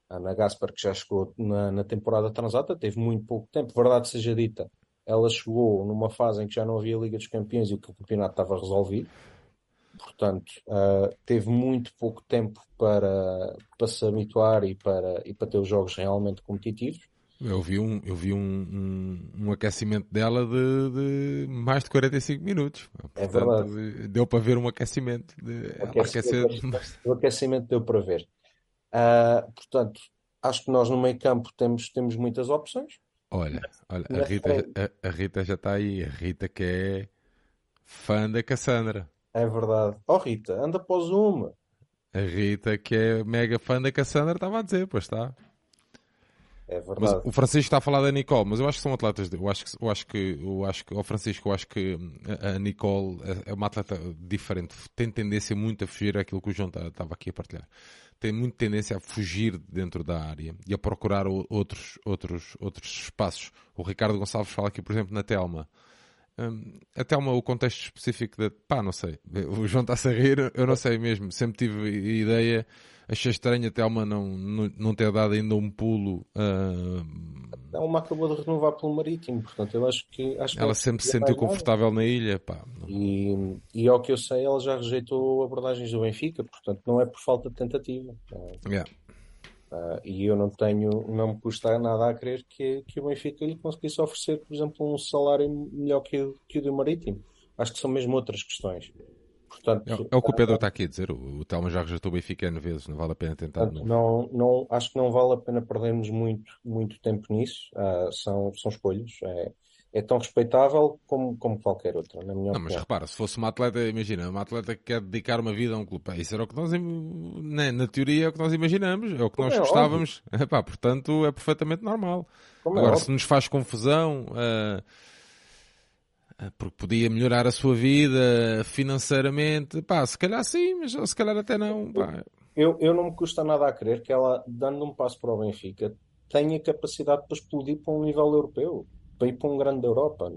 A Ana Gaspar, que já chegou na temporada transata, teve muito pouco tempo, verdade seja dita. Ela chegou numa fase em que já não havia Liga dos Campeões e que o campeonato estava resolvido. Portanto, teve muito pouco tempo para se habituar e para ter os jogos realmente competitivos. Eu vi um aquecimento dela de mais de 45 minutos. É portanto, verdade. Deu para ver um aquecimento. O aquecimento deu para ver. Portanto, acho que nós no meio campo temos muitas opções. Olha, a Rita já está aí. A Rita que é fã da Cassandra. É verdade. Rita, anda para o Zoom. A Rita que é mega fã da Cassandra estava a dizer, pois está. É verdade. Mas o Francisco está a falar da Nicole, mas eu acho que são atletas. Eu acho que a Nicole é uma atleta diferente. Tem tendência muito a fugir àquilo que o João estava aqui a partilhar. Tem muita tendência a fugir dentro da área e a procurar outros espaços. O Ricardo Gonçalves fala aqui, por exemplo, na Telma. A Telma, o contexto específico da... não sei. O João está-se a rir, eu não sei mesmo. Sempre tive ideia. Achei estranho a Telma não ter dado ainda um pulo. A Telma acabou de renovar pelo Marítimo, portanto, eu acho que ela sempre se sentiu confortável na ilha. E ao que eu sei, ela já rejeitou abordagens do Benfica, portanto, não é por falta de tentativa. Yeah. E eu não me custa nada a crer que o Benfica lhe conseguisse oferecer, por exemplo, um salário melhor que o do Marítimo. Acho que são mesmo outras questões. Portanto, é o que o Pedro está aqui a dizer. O Telma já rejeitou o Benfica N vezes, não vale a pena tentar. Portanto, não, acho que não vale a pena perdermos muito tempo nisso. São escolhas. É tão respeitável como qualquer outra, na minha opinião. Mas repara, se fosse uma atleta, imagina, uma atleta que quer dedicar uma vida a um clube, isso era o que nós, na teoria, é o que nós imaginamos, é o que nós gostávamos. Portanto, é perfeitamente normal. Agora, se nos faz confusão... porque podia melhorar a sua vida financeiramente, se calhar sim, mas se calhar até não. Eu não me custa nada a crer que ela, dando um passo para o Benfica, tenha capacidade para explodir para um nível europeu, para ir para um grande da Europa.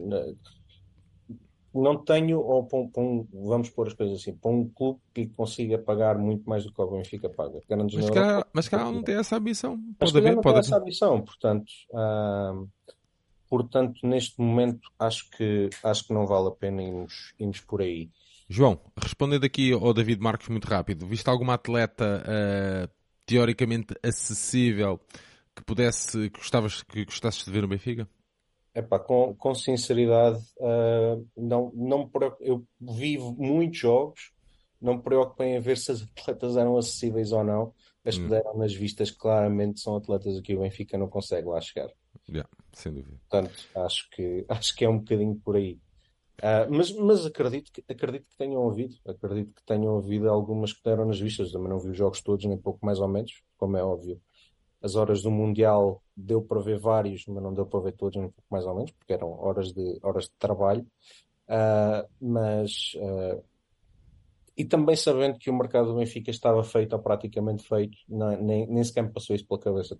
Não tenho, ou vamos pôr as coisas assim, para um clube que consiga pagar muito mais do que o Benfica paga. Mas calhar não tem essa ambição. Mas não tem essa ambição, portanto... Portanto, neste momento, acho que não vale a pena irmos por aí. João, respondendo aqui ao David Marques muito rápido, viste alguma atleta teoricamente acessível que gostasses de ver no Benfica? Epá, com sinceridade, não, eu vivo muitos jogos, não me preocupo em ver se as atletas eram acessíveis ou não. As que deram nas vistas claramente são atletas que o Benfica não consegue lá chegar. Yeah, sem dúvida. Portanto, acho que é um bocadinho por aí. Mas acredito que tenham ouvido algumas que deram nas vistas. Também não vi os jogos todos, nem pouco mais ou menos, como é óbvio. As horas do Mundial deu para ver vários, mas não deu para ver todos, nem pouco mais ou menos, porque eram horas de trabalho. E também sabendo que o mercado do Benfica estava feito, ou praticamente feito, nem sequer me passou isso pela cabeça,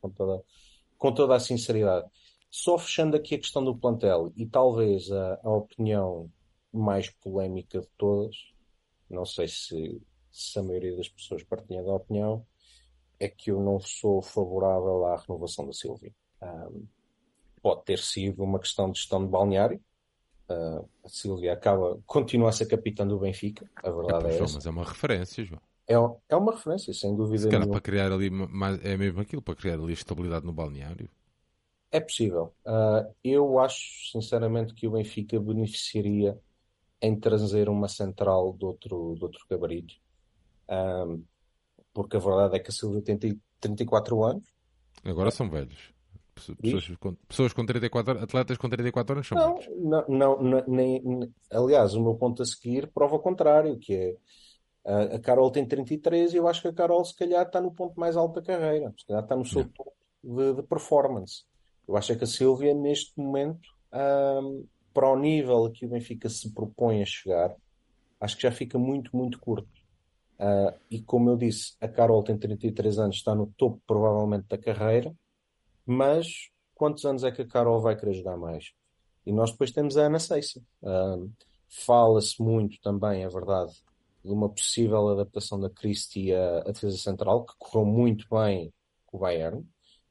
com toda a sinceridade. Só fechando aqui a questão do plantel, e talvez a opinião mais polémica de todas, não sei se a maioria das pessoas partilha da opinião, é que eu não sou favorável à renovação da Silvia. Pode ter sido uma questão de gestão de balneário. A Silvia continua a ser capitã do Benfica, a verdade é essa. Mas é uma referência, João. É uma referência, sem dúvida nenhuma. Para criar ali, é mesmo aquilo, para criar ali estabilidade no balneário. É possível. Eu acho, sinceramente, que o Benfica beneficiaria em trazer uma central de outro gabarito. Porque a verdade é que a Silvia tem 34 anos. Agora são velhos. Pessoas com 34, atletas com 34 anos são velhos. Não, aliás, o meu ponto a seguir prova o contrário, que é a Carol tem 33 e eu acho que a Carol se calhar está no ponto mais alto da carreira. Se calhar está no seu topo de performance. Eu acho que a Silvia, neste momento, para o nível a que o Benfica se propõe a chegar, acho que já fica muito, muito curto. E como eu disse, a Carol tem 33 anos, está no topo provavelmente da carreira, mas quantos anos é que a Carol vai querer jogar mais? E nós depois temos a Ana Seissa. Fala-se muito também, é verdade, de uma possível adaptação da Christie à defesa central, que correu muito bem com o Bayern,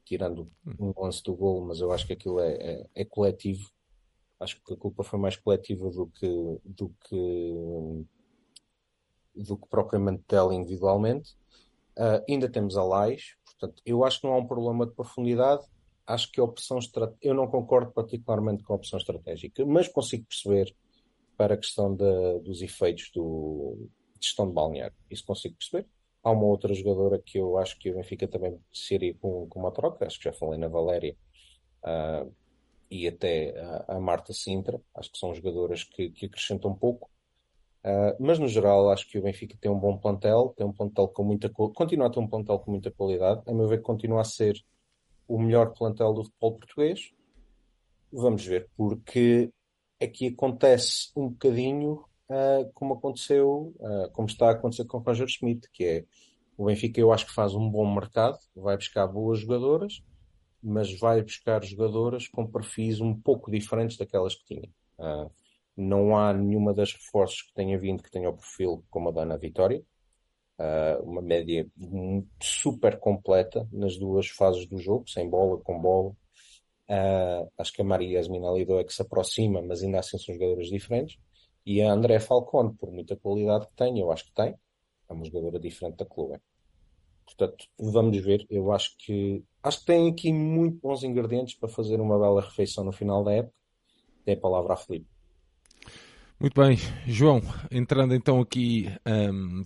tirando um lance do golo, mas eu acho que aquilo é coletivo. Acho que a culpa foi mais coletiva do que propriamente dela individualmente. Ainda temos a Lais, portanto, eu acho que não há um problema de profundidade. Acho que a opção eu não concordo particularmente com a opção estratégica, mas consigo perceber para a questão dos efeitos de gestão de balneário. Isso consigo perceber. Há uma outra jogadora que eu acho que o Benfica também seria com uma troca, acho que já falei na Valéria e até a Marta Sintra, acho que são jogadoras que acrescentam um pouco. Mas no geral acho que o Benfica tem um bom plantel, continua a ter um plantel com muita qualidade, a meu ver continua a ser o melhor plantel do futebol português. Vamos ver, porque aqui acontece um bocadinho como aconteceu, como está a acontecer com o Roger Schmidt, que é o Benfica, eu acho que faz um bom mercado, vai buscar boas jogadoras, mas vai buscar jogadoras com perfis um pouco diferentes daquelas que tinha. Não há nenhuma das reforços que tenha vindo que tenha o perfil como a da Ana Vitória. Uma média super completa nas duas fases do jogo, sem bola, com bola. Acho que a Maria Yasmin Alido é que se aproxima, mas ainda assim são jogadoras diferentes. E a Andrea Falcón, por muita qualidade que tem, eu acho que tem, é uma jogadora diferente da Chloe. Portanto, vamos ver. Eu acho que tem aqui muito bons ingredientes para fazer uma bela refeição no final da época. Dei a palavra à Filipa. Muito bem, João, entrando então aqui,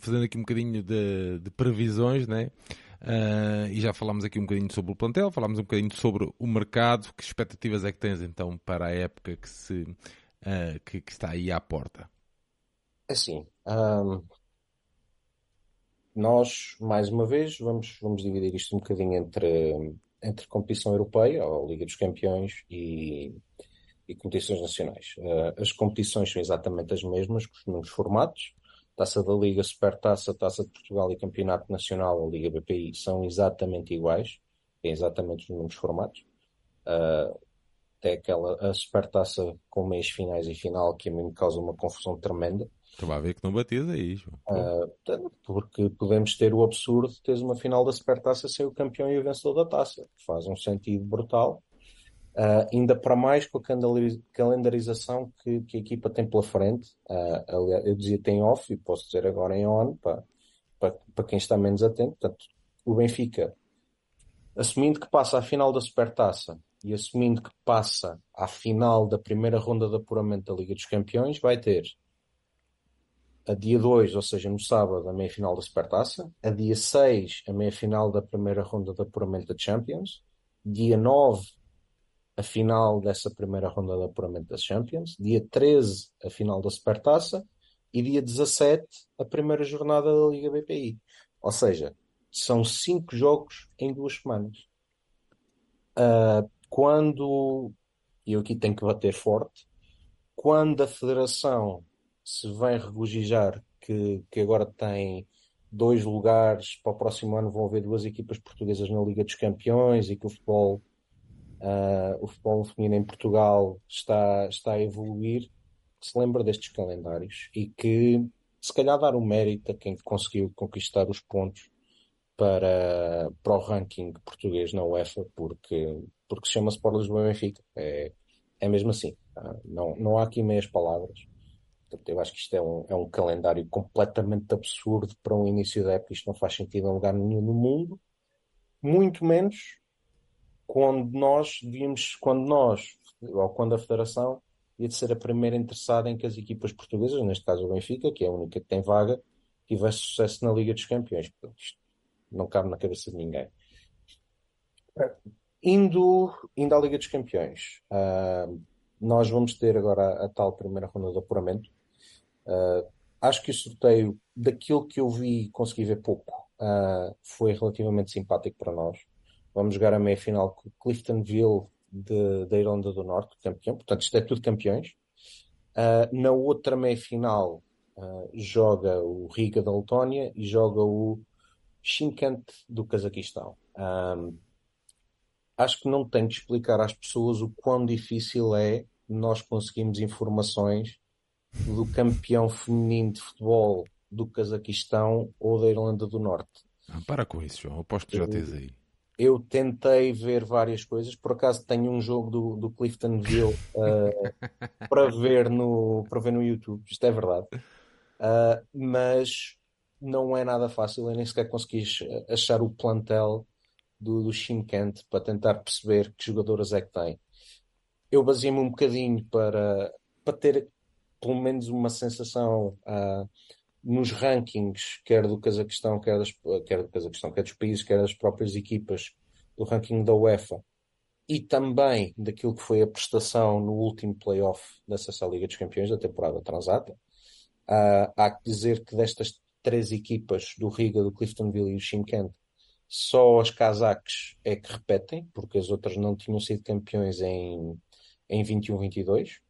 fazendo aqui um bocadinho de previsões, né? E já falámos aqui um bocadinho sobre o plantel, falámos um bocadinho sobre o mercado. Que expectativas é que tens então para a época que está aí à porta? Assim, nós, mais uma vez, vamos dividir isto um bocadinho entre competição europeia, ou Liga dos Campeões, e competições nacionais. As competições são exatamente as mesmas, com os mesmos formatos. Taça da Liga, Supertaça, Taça de Portugal e Campeonato Nacional, ou Liga BPI, são exatamente iguais, têm exatamente os mesmos formatos. Até aquela a Supertaça com meios finais e final, que a mim me causa uma confusão tremenda. Estava a ver que não batias aí, João. Porque podemos ter o absurdo de teres uma final da Supertaça sem o campeão e o vencedor da taça. Faz um sentido brutal. Ainda para mais com a calendarização que a equipa tem pela frente. Eu dizia tem off e posso dizer agora em on, para quem está menos atento. Portanto, o Benfica, assumindo que passa à final da Supertaça e assumindo que passa à final da primeira ronda de apuramento da Liga dos Campeões, vai ter a dia 2, ou seja, no sábado, a meia-final da Supertaça, a dia 6, a meia-final da primeira ronda de apuramento da Champions, dia 9, a final dessa primeira ronda de apuramento das Champions, dia 13, a final da Supertaça, e dia 17, a primeira jornada da Liga BPI. Ou seja, são 5 jogos em 2 semanas. E eu aqui tenho que bater forte, quando a Federação se vem regozijar que agora tem 2 lugares, para o próximo ano vão haver 2 equipas portuguesas na Liga dos Campeões, e que o futebol feminino em Portugal está a evoluir, se lembra destes calendários e que se calhar dar o mérito a quem conseguiu conquistar os pontos para o ranking português na UEFA, porque se chama-se Sport Lisboa Benfica, é mesmo assim, não há aqui meias palavras. Portanto, eu acho que isto é um calendário completamente absurdo para um início da época. Isto não faz sentido em lugar nenhum no mundo, muito menos quando a Federação ia de ser a primeira interessada em que as equipas portuguesas, neste caso o Benfica, que é a única que tem vaga, tivesse sucesso na Liga dos Campeões. Portanto, isto não cabe na cabeça de ninguém. Indo à Liga dos Campeões, nós vamos ter agora a tal primeira ronda de apuramento. Acho que o sorteio, daquilo que eu vi, consegui ver pouco, foi relativamente simpático para nós. Vamos jogar a meia-final com Cliftonville da Irlanda do Norte, campeão. Portanto, isto é tudo campeões. Na outra meia-final joga o Riga da Letónia e joga o Shymkent do Cazaquistão. Acho que não tenho de explicar às pessoas o quão difícil é nós conseguirmos informações do campeão feminino de futebol do Cazaquistão ou da Irlanda do Norte. Para com isso, João. Aposto que já tens aí. Eu tentei ver várias coisas. Por acaso tenho um jogo do Cliftonville para ver no YouTube. Isto é verdade. Mas não é nada fácil. Eu nem sequer consegui achar o plantel do Shymkent para tentar perceber que jogadoras é que tem. Eu baseei-me um bocadinho para ter pelo menos uma sensação nos rankings, quer dos países, quer das próprias equipas, do ranking da UEFA, e também daquilo que foi a prestação no último playoff da Sessão Liga dos Campeões da temporada transata. Há que dizer que destas 3 equipas, do Riga, do Cliftonville e do Shymkent, só as cazaques é que repetem, porque as outras não tinham sido campeões em 21-22.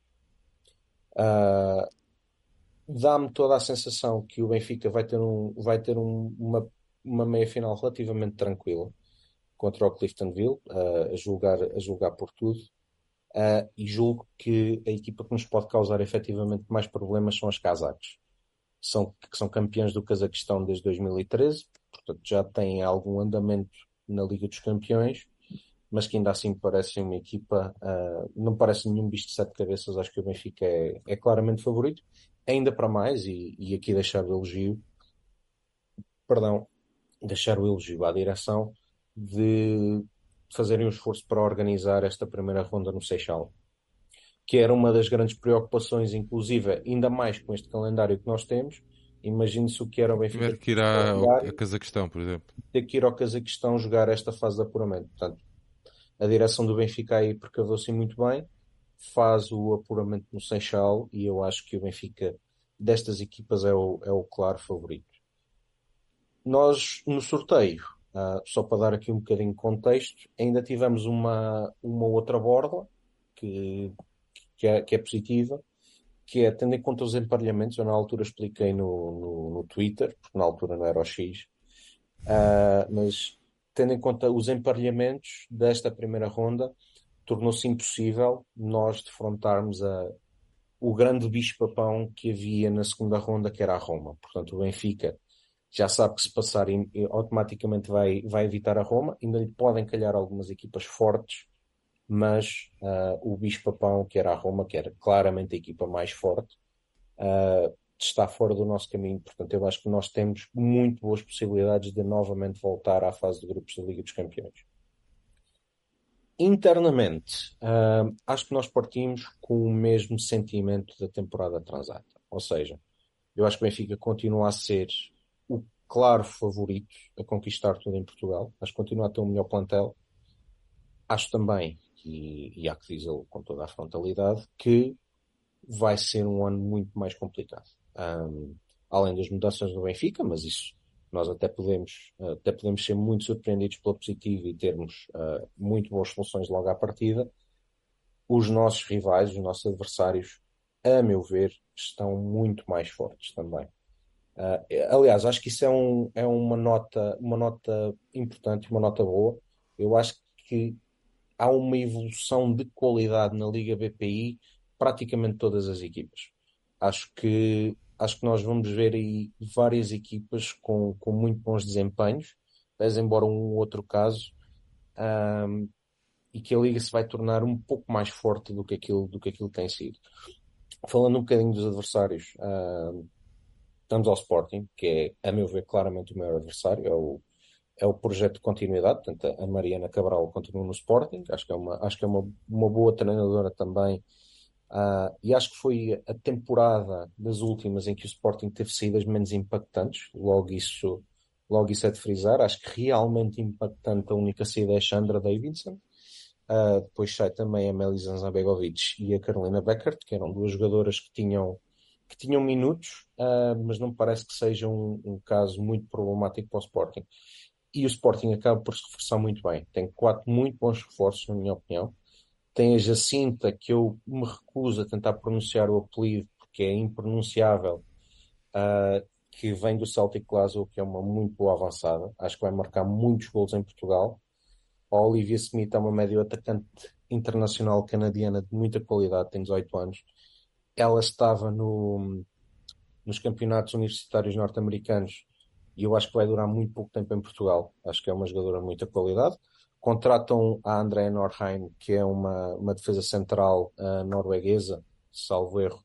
Dá-me toda a sensação que o Benfica vai ter uma meia-final relativamente tranquila contra o Cliftonville, a julgar por tudo, e julgo que a equipa que nos pode causar efetivamente mais problemas são as cazaques, que são campeões do Cazaquistão desde 2013, portanto já têm algum andamento na Liga dos Campeões, mas que ainda assim parece uma equipa, não parece nenhum bicho de 7 cabeças. Acho que o Benfica é claramente favorito. Ainda para mais, e aqui deixar o elogio à direção de fazerem um esforço para organizar esta primeira ronda no Seixal, que era uma das grandes preocupações, inclusive, ainda mais com este calendário que nós temos. Imagine-se o que era o Benfica. Tiver que ir ao Cazaquistão, por exemplo. Ter que ir ao Cazaquistão jogar esta fase de apuramento. Portanto, a direção do Benfica aí precaveu-se muito bem. Faz o apuramento no Seixal, e eu acho que o Benfica destas equipas é o claro favorito. Nós, no sorteio, só para dar aqui um bocadinho de contexto, ainda tivemos uma outra borda que é positiva, que é, tendo em conta os emparelhamentos, eu na altura expliquei no Twitter, porque na altura não era o X, mas tendo em conta os emparelhamentos desta primeira ronda, tornou-se impossível nós defrontarmos o grande bicho-papão que havia na segunda ronda, que era a Roma. Portanto, o Benfica já sabe que se passar automaticamente vai evitar a Roma. Ainda lhe podem calhar algumas equipas fortes, mas o bicho-papão, que era a Roma, que era claramente a equipa mais forte, está fora do nosso caminho. Portanto, eu acho que nós temos muito boas possibilidades de novamente voltar à fase de grupos da Liga dos Campeões. Internamente, acho que nós partimos com o mesmo sentimento da temporada transata. Ou seja, eu acho que o Benfica continua a ser o claro favorito a conquistar tudo em Portugal. Acho que continua a ter um melhor plantel. Acho também, e há que dizê-lo com toda a frontalidade, que vai ser um ano muito mais complicado. Além das mudanças do Benfica, mas isso nós até podemos ser muito surpreendidos pela positiva e termos muito boas soluções logo à partida. Os nossos rivais, os nossos adversários, a meu ver, estão muito mais fortes também. Aliás, acho que isso é uma nota importante, uma nota boa. Eu acho que há uma evolução de qualidade na Liga BPI, praticamente todas as equipas. Acho que nós vamos ver aí várias equipas com muito bons desempenhos, pese embora um outro caso, e que a Liga se vai tornar um pouco mais forte do que aquilo tem sido. Falando um bocadinho dos adversários, estamos ao Sporting, que é, a meu ver, claramente o maior adversário, é o projeto de continuidade. Portanto, a Mariana Cabral continua no Sporting, acho que é uma boa treinadora também, e acho que foi a temporada das últimas em que o Sporting teve saídas menos impactantes. Logo isso é de frisar. Acho que realmente impactante a única saída é a Sandra Davidson. Depois sai também a Melisa Zanbegovic e a Carolina Beckert, que eram duas jogadoras que tinham minutos, mas não me parece que seja um caso muito problemático para o Sporting. E o Sporting acaba por se reforçar muito bem. Tem 4 muito bons reforços, na minha opinião. Tem a Jacinta, que eu me recuso a tentar pronunciar o apelido, porque é impronunciável, que vem do Celtic Glasgow, que é uma muito boa avançada. Acho que vai marcar muitos golos em Portugal. A Olivia Smith é uma médio atacante internacional canadiana de muita qualidade, tem 18 anos. Ela estava nos campeonatos universitários norte-americanos e eu acho que vai durar muito pouco tempo em Portugal. Acho que é uma jogadora de muita qualidade. Contratam a Andrea Norheim, que é uma defesa central norueguesa, salvo erro,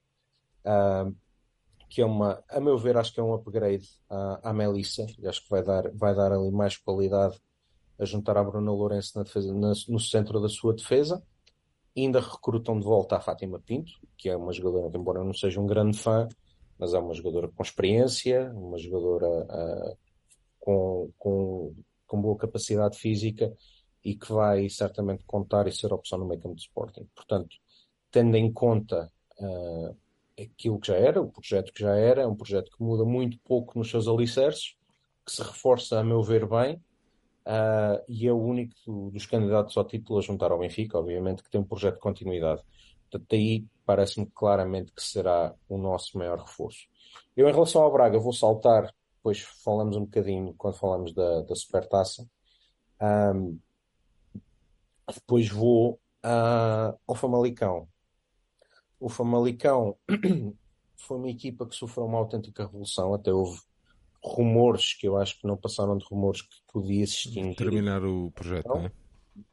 que é a meu ver, acho que é um upgrade à Melissa. Acho que vai dar ali mais qualidade, a juntar à Bruna Lourenço no centro da sua defesa. Ainda recrutam de volta a Fátima Pinto, que é uma jogadora que, embora eu não seja um grande fã, mas é uma jogadora com experiência, uma jogadora com boa capacidade física e que vai certamente contar e ser opção no meio campo de Sporting. Portanto, tendo em conta aquilo que já era, o projeto que já era, é um projeto que muda muito pouco nos seus alicerces, que se reforça, a meu ver, bem, e é o único dos candidatos ao título a juntar ao Benfica, obviamente, que tem um projeto de continuidade. Portanto, daí parece-me claramente que será o nosso maior reforço. Eu, em relação ao Braga, vou saltar, depois falamos um bocadinho quando falamos da Supertaça. Depois vou ao Famalicão. O Famalicão foi uma equipa que sofreu uma autêntica revolução. Até houve rumores, que eu acho que não passaram de rumores, que podia existir. Terminar o projeto, não é?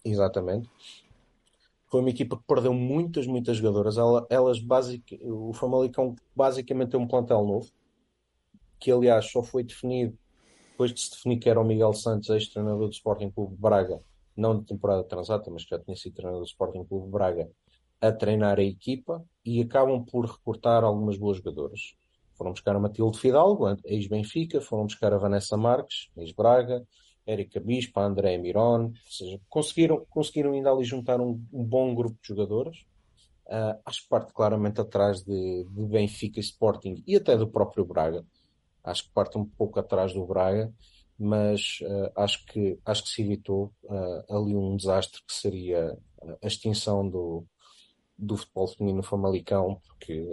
Exatamente. Foi uma equipa que perdeu muitas jogadoras. O Famalicão basicamente tem um plantel novo, que aliás só foi definido depois de se definir que era o Miguel Santos, ex-treinador do Sporting Clube Braga, não de temporada transata, mas que já tinha sido treinador do Sporting Clube Braga, a treinar a equipa, e acabam por recortar algumas boas jogadoras. Foram buscar a Matilde Fidalgo, ex-Benfica, foram buscar a Vanessa Marques, ex-Braga, Érica Bispo, André Miron. Ou seja, conseguiram ainda ali juntar um bom grupo de jogadoras. Acho que parte claramente atrás de Benfica e Sporting, e até do próprio Braga. Acho que parte um pouco atrás do Braga, mas acho que se evitou ali um desastre que seria a extinção do futebol feminino Famalicão, porque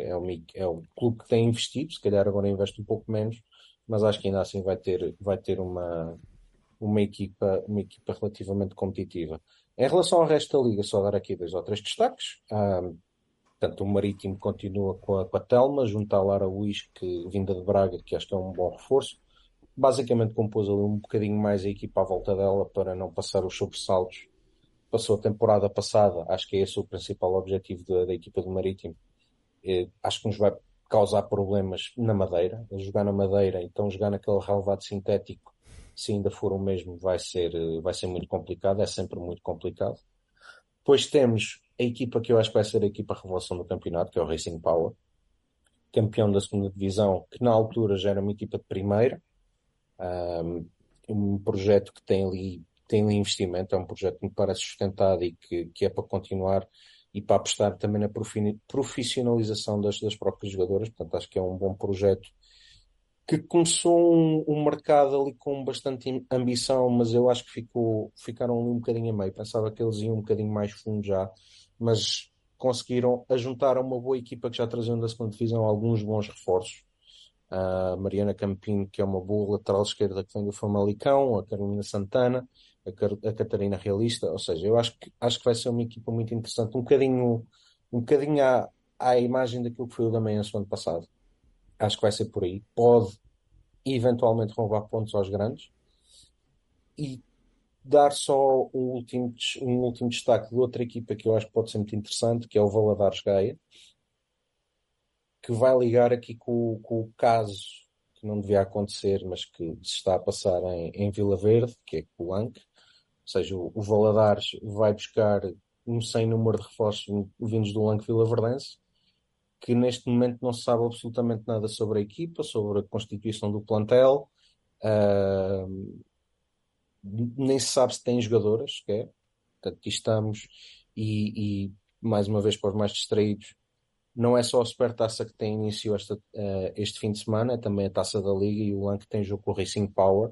é um clube que tem investido, se calhar agora investe um pouco menos, mas acho que ainda assim vai ter uma equipa relativamente competitiva. Em relação ao resto da Liga, só dar aqui 2 ou 3 destaques. Portanto, o Marítimo continua com a Telma, junto à Lara Luís, que vinda de Braga, que acho que é um bom reforço. Basicamente compôs ali um bocadinho mais a equipa à volta dela para não passar os sobressaltos passou a temporada passada, acho que é esse o principal objetivo da equipa do Marítimo. Acho que nos vai causar problemas na Madeira, jogar na Madeira, então jogar naquele relvado sintético, se ainda for o mesmo, vai ser muito complicado, é sempre muito complicado. Depois temos a equipa que eu acho que vai ser a equipa revelação do campeonato, que é o Racing Power, campeão da 2ª Divisão, que na altura já era uma equipa de primeira, um projeto que tem ali investimento, é um projeto que me parece sustentado e que é para continuar e para apostar também na profissionalização das próprias jogadoras. Portanto, acho que é um bom projeto que começou um mercado ali com bastante ambição, mas eu acho que ficaram ali um bocadinho a meio. Pensava que eles iam um bocadinho mais fundo já, mas conseguiram ajuntar a uma boa equipa que já traziam da 2ª Divisão alguns bons reforços. A Mariana Campinho, que é uma boa lateral esquerda que vem do Famalicão, a Carolina Santana, a Catarina Realista, ou seja, eu acho que vai ser uma equipa muito interessante, um bocadinho à imagem daquilo que foi o Damaense no ano passado. Acho que vai ser por aí. Pode eventualmente roubar pontos aos grandes. E dar só um último destaque de outra equipa que eu acho que pode ser muito interessante, que é o Valadares Gaia, que vai ligar aqui com o caso que não devia acontecer, mas que se está a passar em Vila Verde, que é com o Lanque. Ou seja, o Valadares vai buscar um sem número de reforços vindos do Lanque Vila Verdense, que neste momento não se sabe absolutamente nada sobre a equipa, sobre a constituição do plantel, nem se sabe se tem jogadoras, que é. Portanto, estamos, e mais uma vez para os mais distraídos, não é só a Supertaça que tem início este fim de semana, é também a Taça da Liga, e o Lanque tem jogo com o Racing Power,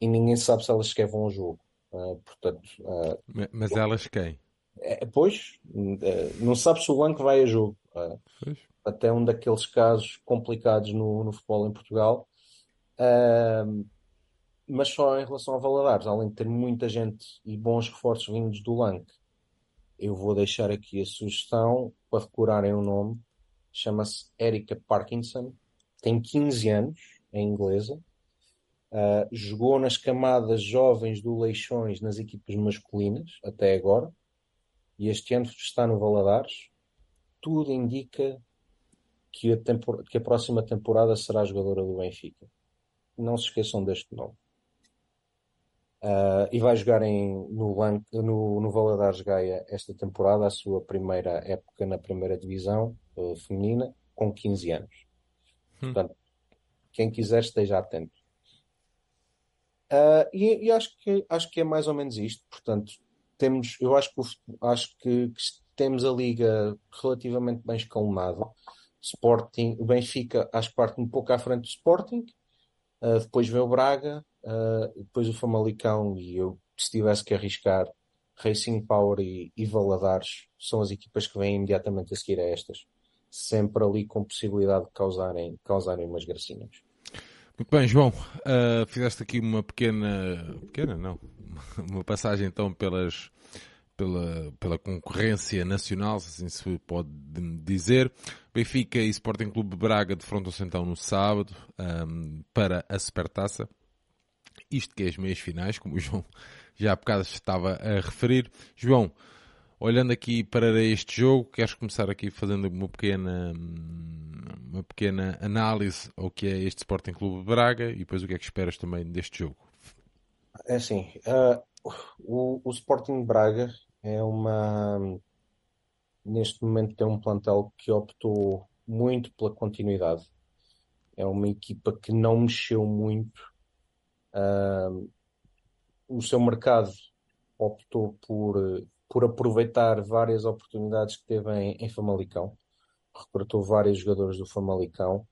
e ninguém sabe se elas vão ao jogo. Portanto, mas elas quem? Pois, não sabe se o Lanque vai a jogo. Até um daqueles casos complicados no futebol em Portugal, mas só em relação ao Valadares, além de ter muita gente e bons reforços vindos do Lanque, eu vou deixar aqui a sugestão para decorarem o nome. Chama-se Erica Parkinson, tem 15 anos, é inglesa, jogou nas camadas jovens do Leixões nas equipas masculinas até agora, e este ano está no Valadares. Tudo indica que a próxima temporada será a jogadora do Benfica. Não se esqueçam deste nome. E vai jogar no Valadares Gaia esta temporada, a sua primeira época na 1ª Divisão feminina, com 15 anos. Portanto, quem quiser esteja atento. E acho que é mais ou menos isto. Portanto, eu acho que temos a Liga relativamente bem escalonada. Sporting, o Benfica, acho que parte um pouco à frente do Sporting. Depois vem o Braga. Depois o Famalicão. E eu, se tivesse que arriscar, Racing Power e Valadares são as equipas que vêm imediatamente a seguir a estas. Sempre ali com possibilidade de causarem umas gracinhas. Muito bem, João. Fizeste aqui uma pequena não. Uma passagem, então, pela concorrência nacional, se assim se pode dizer. Benfica e Sporting Clube Braga defrontam-se então no sábado para a Supertaça. Isto que é as meias finais, como o João já há bocado estava a referir. João, olhando aqui para este jogo, queres começar aqui fazendo uma pequena análise ao que é este Sporting Clube Braga e depois o que é que esperas também deste jogo? É assim, o Sporting Braga é neste momento tem um plantel que optou muito pela continuidade. É uma equipa que não mexeu muito. O seu mercado optou por aproveitar várias oportunidades que teve em Famalicão. Recrutou vários jogadores do Famalicão.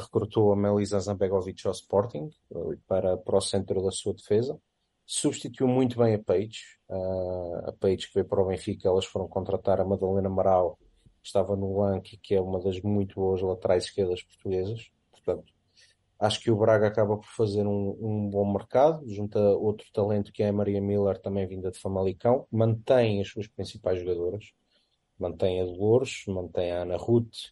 Recrutou a Melisa Zambegovic ao Sporting para o centro da sua defesa. Substituiu muito bem a Page. A Page que veio para o Benfica, elas foram contratar a Madalena Amaral, que estava no Lanque, que é uma das muito boas laterais esquerdas portuguesas. Portanto, acho que o Braga acaba por fazer um bom mercado, junta outro talento que é a Maria Miller, também vinda de Famalicão. Mantém as suas principais jogadoras. Mantém a Dolores, mantém a Ana Ruth,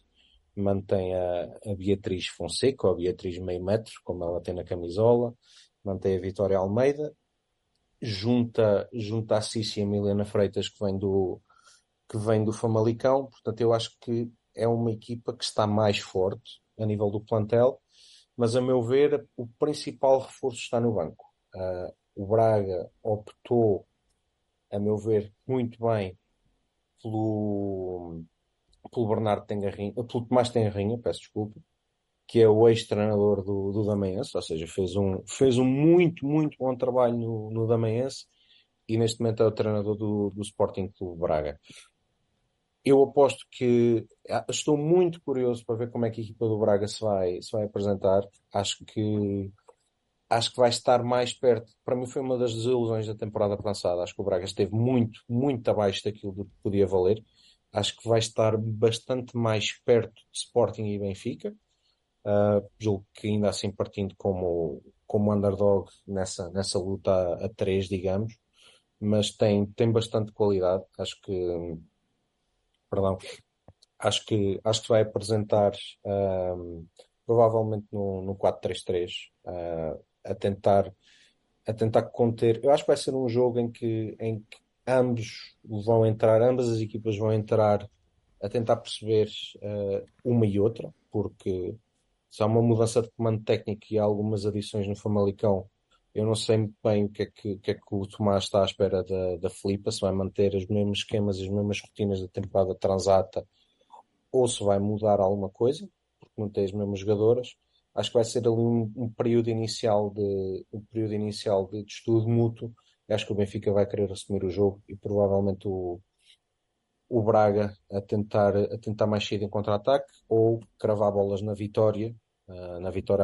mantém a Beatriz Fonseca, ou a Beatriz Meio Metro, como ela tem na camisola. Mantém a Vitória Almeida. junta a Cici e a Milena Freitas, que vem do Famalicão. Portanto, eu acho que é uma equipa que está mais forte a nível do plantel, mas, a meu ver, o principal reforço está no banco. O Braga optou, a meu ver, muito bem pelo Tomás Tengarrinha, peço desculpa, que é o ex-treinador do Damaense, ou seja, fez um muito, muito bom trabalho no Damaense e neste momento é o treinador do Sporting Clube Braga. Eu aposto que estou muito curioso para ver como é que a equipa do Braga se vai apresentar. Acho que vai estar mais perto. Para mim foi uma das desilusões da temporada passada. Acho que o Braga esteve muito, muito abaixo daquilo do que podia valer. Acho que vai estar bastante mais perto de Sporting e Benfica. Julgo que ainda assim partindo como underdog nessa luta a 3, digamos. Mas tem bastante qualidade. Acho que vai apresentar provavelmente no 4-3-3 a tentar conter. Eu acho que vai ser um jogo em que ambas as equipas vão entrar a tentar perceber uma e outra, porque se há uma mudança de comando técnico e há algumas adições no Famalicão, eu não sei bem o que é que o Tomás está à espera da Filipa, se vai manter os mesmos esquemas e as mesmas rotinas da temporada transata ou se vai mudar alguma coisa, porque não tem as mesmas jogadoras. Acho que vai ser ali um período inicial de estudo mútuo. Acho que o Benfica vai querer assumir o jogo e provavelmente o Braga a tentar mais cedo em contra-ataque ou cravar bolas na Vitória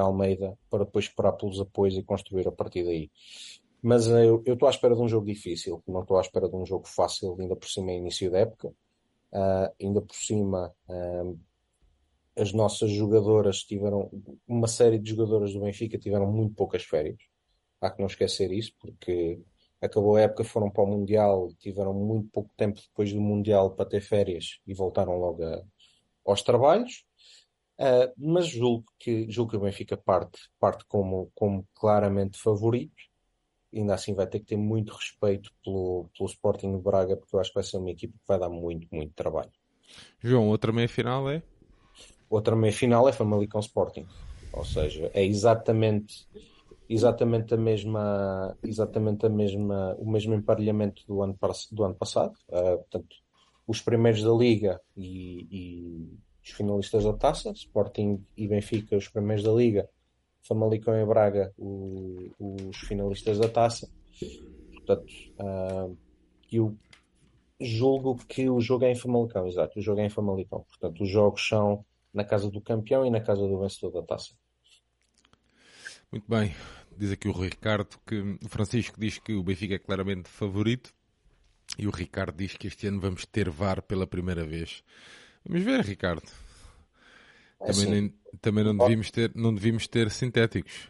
Almeida, para depois esperar pelos apoios e construir a partir daí. Mas eu estou à espera de um jogo difícil, não estou à espera de um jogo fácil, ainda por cima é início da época. Ainda por cima, as nossas jogadoras tiveram, uma série de jogadoras do Benfica tiveram muito poucas férias. Há que não esquecer isso, porque acabou a época, foram para o Mundial, tiveram muito pouco tempo depois do Mundial para ter férias e voltaram logo aos trabalhos. Mas julgo que o Benfica parte como claramente favorito. Ainda assim vai ter que ter muito respeito pelo Sporting de Braga, porque eu acho que vai ser uma equipa que vai dar muito, muito trabalho. João, outra meia-final é? Outra meia-final é Famalicão Sporting. Ou seja, é exatamente o mesmo emparelhamento do ano passado. Portanto, os primeiros da Liga e os finalistas da Taça, Sporting e Benfica os primeiros da Liga, Famalicão e Braga os finalistas da Taça. Portanto, eu julgo que o jogo é em Famalicão, exato, o jogo é em Famalicão. Portanto, os jogos são na casa do campeão e na casa do vencedor da Taça. Muito bem, diz aqui o Ricardo que o Francisco diz que o Benfica é claramente favorito e o Ricardo diz que este ano vamos ter VAR pela primeira vez. Vamos ver, Ricardo. É também assim. Não devíamos ter sintéticos.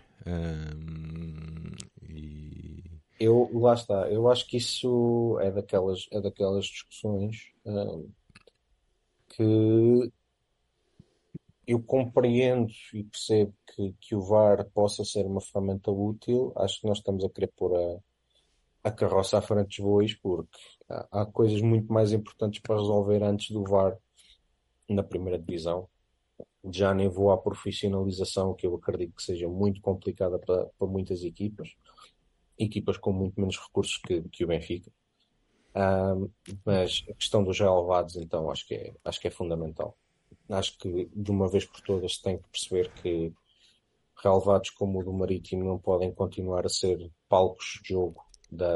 Lá está. Eu acho que isso é daquelas discussões que eu compreendo e percebo que o VAR possa ser uma ferramenta útil. Acho que nós estamos a querer pôr a carroça à frente dos bois, porque há coisas muito mais importantes para resolver antes do VAR na primeira divisão. Já nem vou à profissionalização, que eu acredito que seja muito complicada para muitas equipas com muito menos recursos que o Benfica. Mas a questão dos relevados, então, acho que é fundamental. Acho que, de uma vez por todas, tem que perceber que relevados como o do Marítimo não podem continuar a ser palcos de jogo.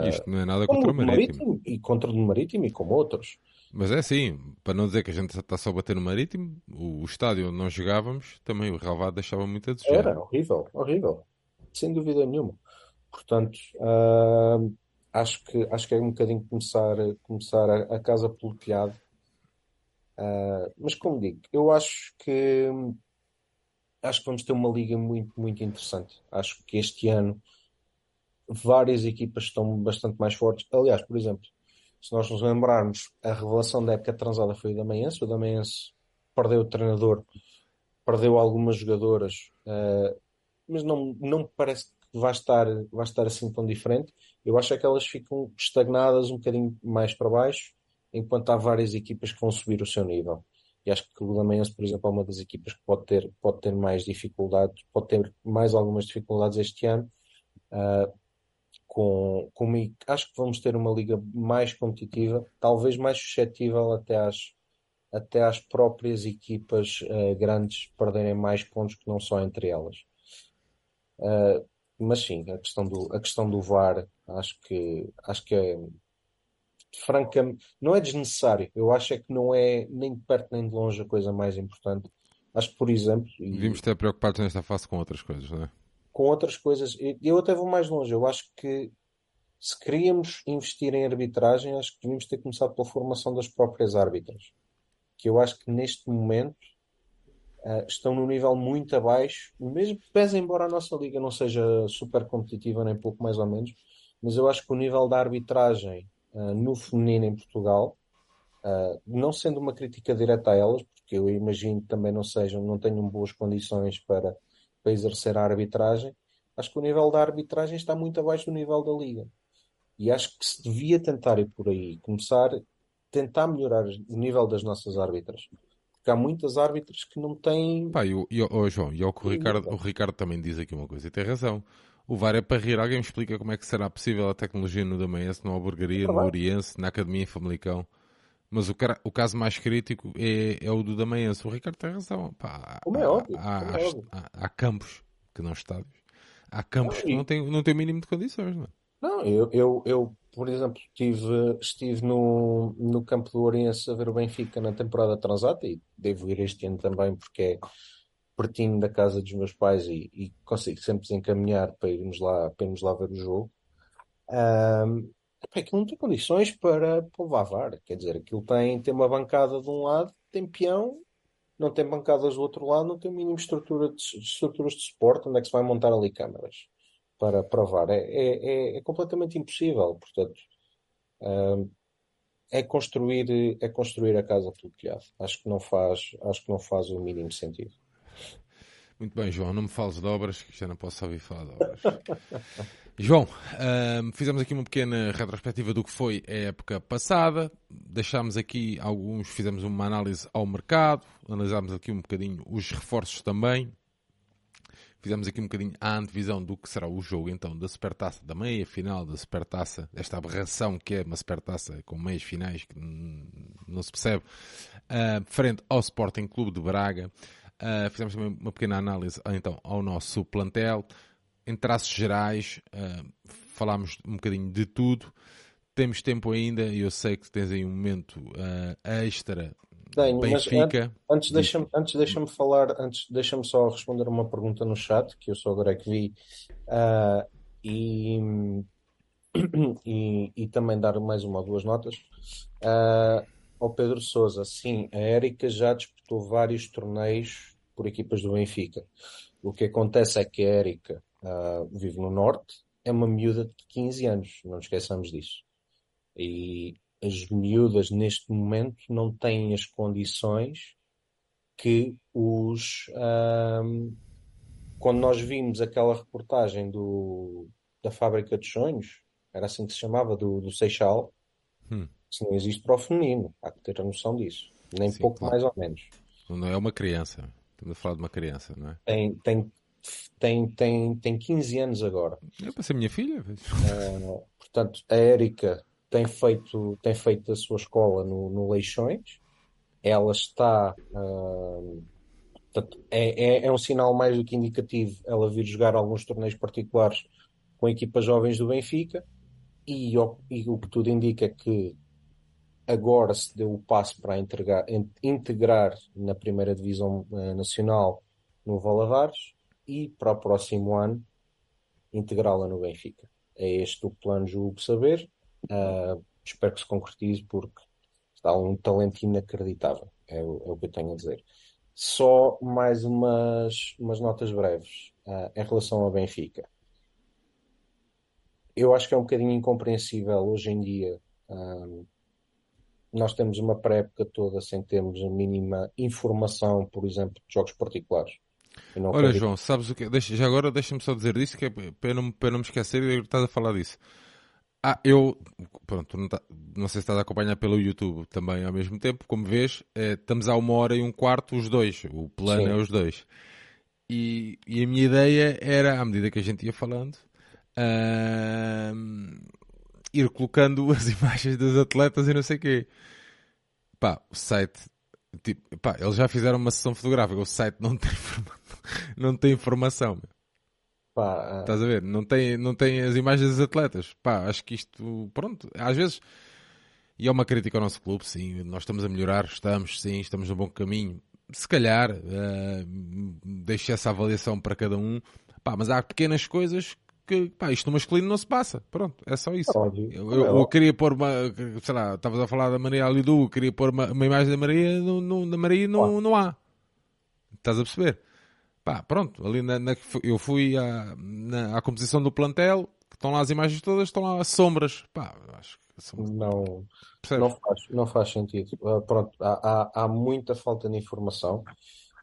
Isto não é nada contra o Marítimo. E contra o do Marítimo e como outros. Mas é assim, para não dizer que a gente está só a bater no Marítimo, o estádio onde nós jogávamos, também o relevado deixava muito a desejar. Era horrível, sem dúvida nenhuma. Portanto, acho que é um bocadinho começar a casa pelo telhado. Mas como digo, eu acho que vamos ter uma liga muito, muito interessante. Acho que este ano várias equipas estão bastante mais fortes. Aliás, por exemplo, se nós nos lembrarmos, a revelação da época transada foi o Damaense. O Damaense perdeu o treinador, perdeu algumas jogadoras, mas não me parece que vai estar assim tão diferente. Eu acho é que elas ficam estagnadas um bocadinho mais para baixo, enquanto há várias equipas que vão subir o seu nível. E acho que o Damaense, por exemplo, é uma das equipas que pode ter mais dificuldades, pode ter mais algumas dificuldades este ano. Acho que vamos ter uma liga mais competitiva, talvez mais suscetível até às próprias equipas grandes perderem mais pontos que não só entre elas. Mas sim, a questão do VAR acho que é, francamente, não é desnecessário. Eu acho é que não é nem de perto nem de longe a coisa mais importante. Acho que, por exemplo... Devíamos estar preocupados nesta fase com outras coisas, não é? Com outras coisas. Eu até vou mais longe. Eu acho que se queríamos investir em arbitragem, acho que devíamos ter começado pela formação das próprias árbitras, que eu acho que neste momento estão num nível muito abaixo, mesmo pese embora a nossa liga não seja super competitiva, nem pouco mais ou menos, mas eu acho que o nível da arbitragem no feminino em Portugal, não sendo uma crítica direta a elas, porque eu imagino que também não tenham boas condições para exercer a arbitragem, acho que o nível da arbitragem está muito abaixo do nível da liga. E acho que se devia tentar ir por aí, tentar melhorar o nível das nossas árbitras. Porque há muitas árbitras que não têm... Pá, João, e é o que o Ricardo também diz aqui uma coisa, e tem razão. O VAR é para rir. Alguém me explica como é que será possível a tecnologia no Damaense, no Albergaria, no Oriense, na Academia em Famalicão. Mas o caso mais crítico é o do Damaense. O Ricardo tem razão. Pá, há campos que não estádios. Há campos que não têm o mínimo de condições, não é? Não, eu por exemplo, estive no campo do Oriense a ver o Benfica na temporada transata, e devo ir este ano também porque é pertinho da casa dos meus pais e consigo sempre desencaminhar para irmos lá ver o jogo. Aquilo não tem condições para levar VAR. Quer dizer, aquilo tem uma bancada de um lado, tem peão, não tem bancadas do outro lado, não tem o mínimo estruturas de suporte. Onde é que se vai montar ali câmaras para provar? É completamente impossível. Portanto, é construir a casa pelo telhado. Acho que não faz o mínimo sentido. Muito bem, João, não me fales de obras, que já não posso ouvir falar de obras. João, fizemos aqui uma pequena retrospectiva do que foi a época passada, fizemos uma análise ao mercado, analisámos aqui um bocadinho os reforços também. Fizemos aqui um bocadinho a antevisão do que será o jogo, então, da Supertaça, da meia-final da Supertaça, esta aberração que é uma Supertaça com meias finais que não se percebe, frente ao Sporting Clube de Braga. Fizemos também uma pequena análise, então, ao nosso plantel. Em traços gerais, falámos um bocadinho de tudo. Temos tempo ainda, e eu sei que tens aí um momento extra. Tenho, Benfica. Mas antes deixa-me só responder uma pergunta no chat, que eu só agora é que vi, e também dar mais uma ou duas notas. Ao Pedro Sousa, sim, a Erica já disputou vários torneios por equipas do Benfica. O que acontece é que a Erica vive no Norte, é uma miúda de 15 anos, não nos esqueçamos disso. E as miúdas neste momento não têm as condições que quando nós vimos aquela reportagem da Fábrica dos Sonhos, era assim que se chamava, do Seixal, isso não existe para o feminino, há que ter a noção disso, nem pouco claro. Mais ou menos. Não é uma criança, estamos a falar de uma criança, não é? Tem 15 anos agora. É para ser minha filha. Portanto, a Érica... Tem feito a sua escola no Leixões. Ela está... é um sinal mais do que indicativo ela vir jogar alguns torneios particulares com equipas jovens do Benfica, e o que tudo indica é que agora se deu o passo para integrar na primeira divisão nacional no Valadares, e para o próximo ano integrá-la no Benfica. É este o plano, julgo saber. Espero que se concretize, porque está um talento inacreditável, é o que eu tenho a dizer. Só mais umas notas breves em relação ao Benfica. Eu acho que é um bocadinho incompreensível hoje em dia nós temos uma pré-época toda sem termos a mínima informação, por exemplo, de jogos particulares. Olha, João, sabes o que? Já agora deixa-me só dizer disso, que é para eu não me esquecer, estás a falar disso. Ah, eu... Pronto, não sei se estás a acompanhar pelo YouTube também ao mesmo tempo. Como vês, estamos há 1h15 os dois. O plano é os dois. E a minha ideia era, à medida que a gente ia falando, ir colocando as imagens das atletas e não sei o quê. Pá, o site... Tipo, pá, eles já fizeram uma sessão fotográfica. O site não tem informação. Pá, estás a ver? Não tem as imagens dos atletas. Pá, acho que isto... Pronto, às vezes... E é uma crítica ao nosso clube, sim. Nós estamos a melhorar. Estamos no bom caminho. Se calhar, deixo essa avaliação para cada um. Pá, mas há pequenas coisas que... Pá, isto no masculino não se passa. Pronto, é só isso. Eu queria pôr uma... Sei lá, estavas a falar da Maria Alidu. Queria pôr uma imagem da Maria. Da Maria não há. Estás a perceber? Pá, pronto, ali eu fui à composição do plantel, que estão lá as imagens todas, estão lá as sombras. Pá, acho que são... não faz sentido. Pronto, há muita falta de informação.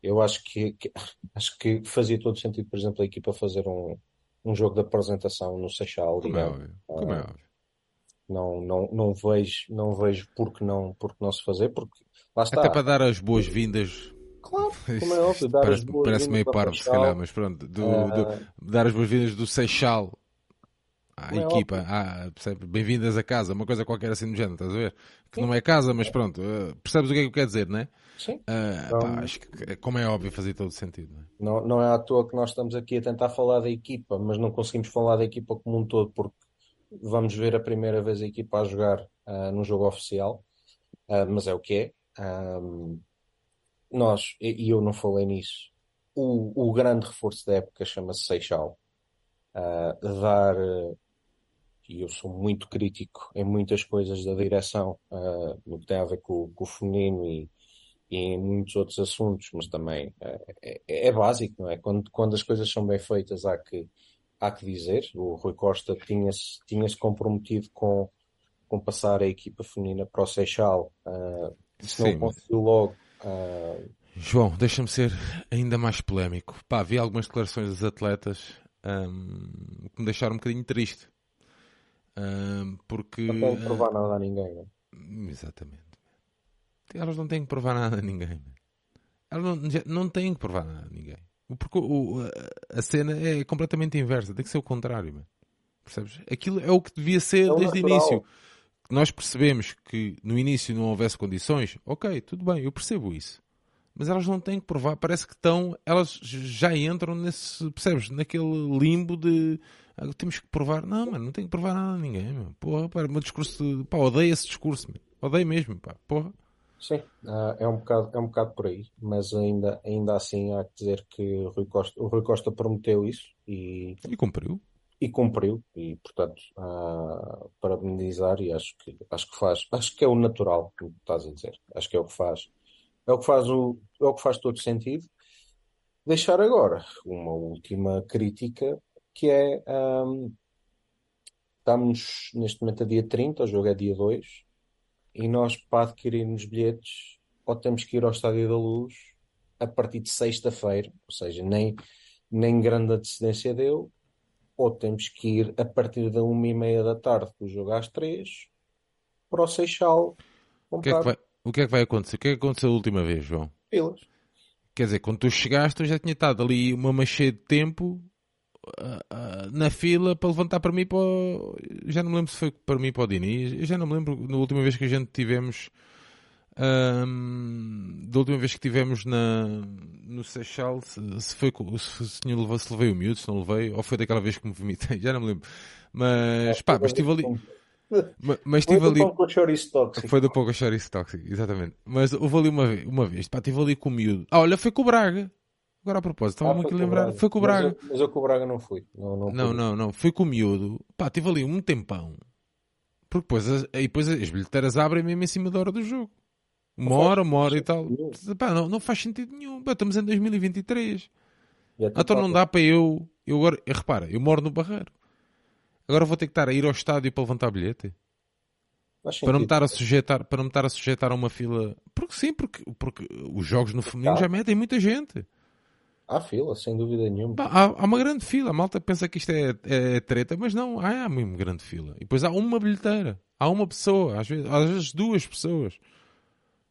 Eu acho que fazia todo sentido, por exemplo, a equipa fazer um jogo de apresentação no Seixal. Como é óbvio. Não vejo porque não se fazer, porque lá está. Até para dar as boas-vindas. Claro, como é óbvio, parece meio parvo, se calhar, mas pronto, dar as boas-vindas do Seixal à equipa, bem-vindas a casa, uma coisa qualquer assim do género, estás a ver? Que não é casa, mas pronto, percebes o que é que quer dizer, não é? Sim. Então, pá, acho que, como é óbvio, fazia todo sentido. Não é à toa que nós estamos aqui a tentar falar da equipa, mas não conseguimos falar da equipa como um todo, porque vamos ver a primeira vez a equipa a jogar num jogo oficial, mas é o que é. Nós, e eu não falei nisso, o grande reforço da época chama-se Seixal. E eu sou muito crítico em muitas coisas da direção, no que tem a ver com o feminino e em muitos outros assuntos, mas também é básico, não é? Quando as coisas são bem feitas há que dizer. O Rui Costa tinha-se comprometido com passar a equipa feminina para o Seixal, se não conseguiu logo. João, deixa-me ser ainda mais polémico. Pá, vi algumas declarações dos atletas que me deixaram um bocadinho triste, porque não têm que provar nada a ninguém, não? Exatamente, elas não têm que provar nada a ninguém, elas não têm que provar nada a ninguém, porque a cena é completamente inversa, tem que ser o contrário, man. Percebes? Aquilo é o que devia ser desde o início. Nós percebemos que no início não houvesse condições, ok, tudo bem, eu percebo isso. Mas elas não têm que provar, parece que elas já entram nesse, percebes, naquele limbo de temos que provar. Não, mano, não tem que provar nada a ninguém, meu. Porra, pá, meu discurso, pá, odeio esse discurso, meu. Odeio mesmo, pá, porra. Sim, é um bocado por aí, mas ainda assim há que dizer que o Rui Costa prometeu isso e cumpriu. E cumpriu, e portanto, parabenizar, e acho que é o natural que estás a dizer, acho que é o que faz, é o que faz todo sentido. Deixar agora uma última crítica, que é, estamos neste momento a dia 30, o jogo é dia 2, e nós, para adquirirmos bilhetes, ou temos que ir ao Estádio da Luz a partir de sexta-feira, ou seja, nem grande antecedência deu, ou temos que ir a partir da 1h30 da tarde, do jogo às 3, para o Seixal. O que é que vai acontecer? O que é que aconteceu a última vez, João? Filas. Quer dizer, quando tu chegaste, eu já tinha estado ali uma machê de tempo na fila para levantar para mim, para o... já não me lembro se foi para mim, para o Diniz, eu já não me lembro, na última vez que a gente tivemos, da última vez que tivemos no Seixal, se levei o miúdo, se não levei, ou foi daquela vez que me vomitei, já não me lembro. Mas pá, mas estive ali. Mas estive ali. Foi do pouco a chouriço tóxico, exatamente. Mas houve ali uma vez, pá, estive ali com o miúdo. Ah, olha, foi com o Braga. Agora a propósito, estava-me aqui a lembrar. Foi com o Braga. Mas eu com o Braga não fui. Não, fui com o miúdo. Pá, estive ali um tempão. Porque depois as bilheteiras abrem mesmo em cima da hora do jogo. Uma hora e tal. Pá, não faz sentido nenhum. Pá, estamos em 2023. Então não dá para eu agora... Repara, eu moro no Barreiro. Agora vou ter que estar a ir ao estádio para levantar bilhete. Para não me estar a sujeitar a uma fila... Porque os jogos no feminino já metem muita gente. Há fila, sem dúvida nenhuma. Bah, há uma grande fila. A malta pensa que isto é treta, mas não. Há mesmo grande fila. E depois há uma bilheteira. Há uma pessoa. Às vezes duas pessoas.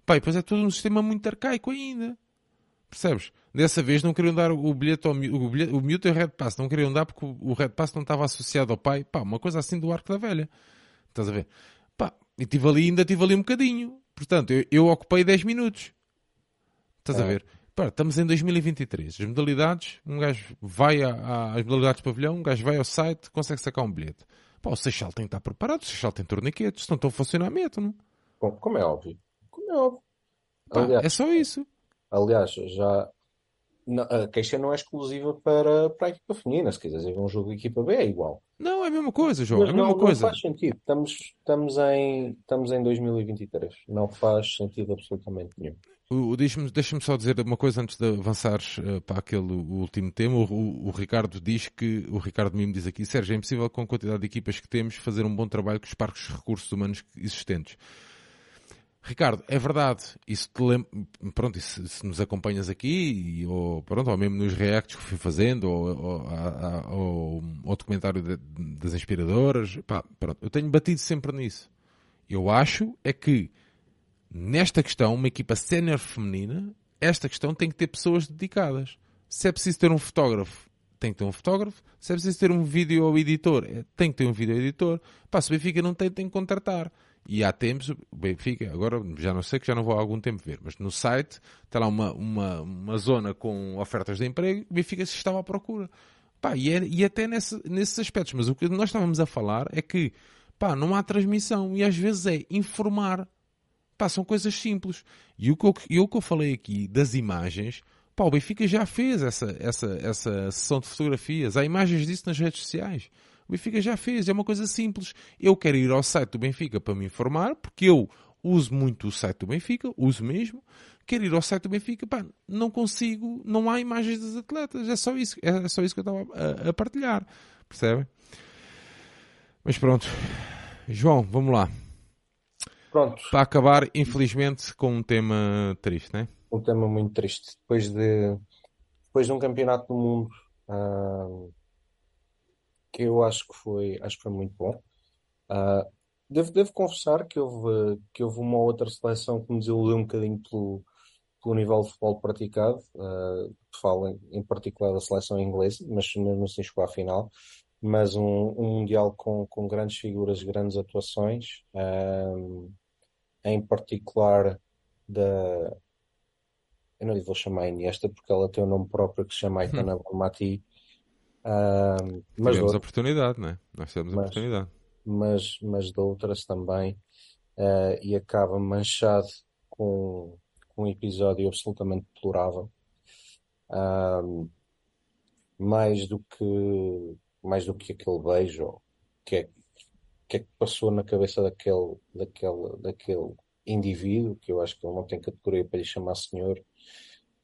Pá, e depois é todo um sistema muito arcaico ainda. Percebes? Dessa vez não queriam dar o bilhete ao miúdo, o miúdo e o Red Pass. Não queriam dar porque o Red Pass não estava associado ao pai. Pá, uma coisa assim do arco da velha. Estás a ver? Pá, e ainda tive ali um bocadinho. Portanto, eu ocupei 10 minutos. Estás a ver? Pá, estamos em 2023. As modalidades, um gajo vai às modalidades de pavilhão, um gajo vai ao site, consegue sacar um bilhete. Pá, o Seixal tem que estar preparado, o Seixal tem torniquetes, senão estão a funcionar mesmo. Bom, como é óbvio. Pá, aliás, é só isso. Aliás, já... a queixa não é exclusiva para a equipa feminina. Se quiseres ver um jogo de equipa B é igual. Não, é a mesma coisa, João. Mas é a mesma coisa. Não faz sentido. Estamos em 2023. Não faz sentido absolutamente nenhum. Deixa-me só dizer uma coisa antes de avançares para aquele último tema. O Ricardo diz que... O Ricardo Mimo diz aqui: Sérgio, é impossível com a quantidade de equipas que temos fazer um bom trabalho com os parques de recursos humanos existentes. Ricardo, é verdade, isso se nos acompanhas aqui, ou mesmo nos reacts que fui fazendo, ou documentário das inspiradoras, pá, pronto, eu tenho batido sempre nisso. Eu acho é que, nesta questão, uma equipa sénior feminina, esta questão tem que ter pessoas dedicadas. Se é preciso ter um fotógrafo, tem que ter um fotógrafo. Se é preciso ter um vídeo editor, tem que ter um vídeo editor. Pá, se o Benfica não tem que contratar. E há tempos, o Benfica, agora já não sei, que já não vou há algum tempo ver, mas no site está lá uma zona com ofertas de emprego, o Benfica se estava à procura. Pá, e até nesses aspectos. Mas o que nós estávamos a falar é que, pá, não há transmissão. E às vezes é informar. Pá, são coisas simples. E o que eu falei aqui das imagens, pá, o Benfica já fez essa sessão de fotografias. Há imagens disso nas redes sociais. O Benfica já fez, é uma coisa simples. Eu quero ir ao site do Benfica para me informar, porque eu uso muito o site do Benfica, uso mesmo. Quero ir ao site do Benfica, pá, não consigo, não há imagens dos atletas, é só isso que eu estava a partilhar, percebem? Mas pronto, João, vamos lá. Pronto. Para acabar, infelizmente, com um tema triste, não é? Um tema muito triste. Depois de um campeonato do mundo... que eu acho que foi muito bom. Devo confessar que houve uma outra seleção que me desiludiu um bocadinho pelo nível de futebol praticado. Falo em particular da seleção inglesa, mas mesmo assim chegou à final. Mas um Mundial com grandes figuras, grandes atuações. Em particular da... Eu não lhe vou chamar Iniesta, porque ela tem o nome próprio que se chama Aitana Bonmati. Tivemos oportunidade, não é? Nós tivemos oportunidade. Mas de outras também. E acaba manchado com um episódio absolutamente deplorável. Mais do que aquele beijo, o que é que passou na cabeça daquele indivíduo, que eu acho que ele não tem categoria para lhe chamar senhor,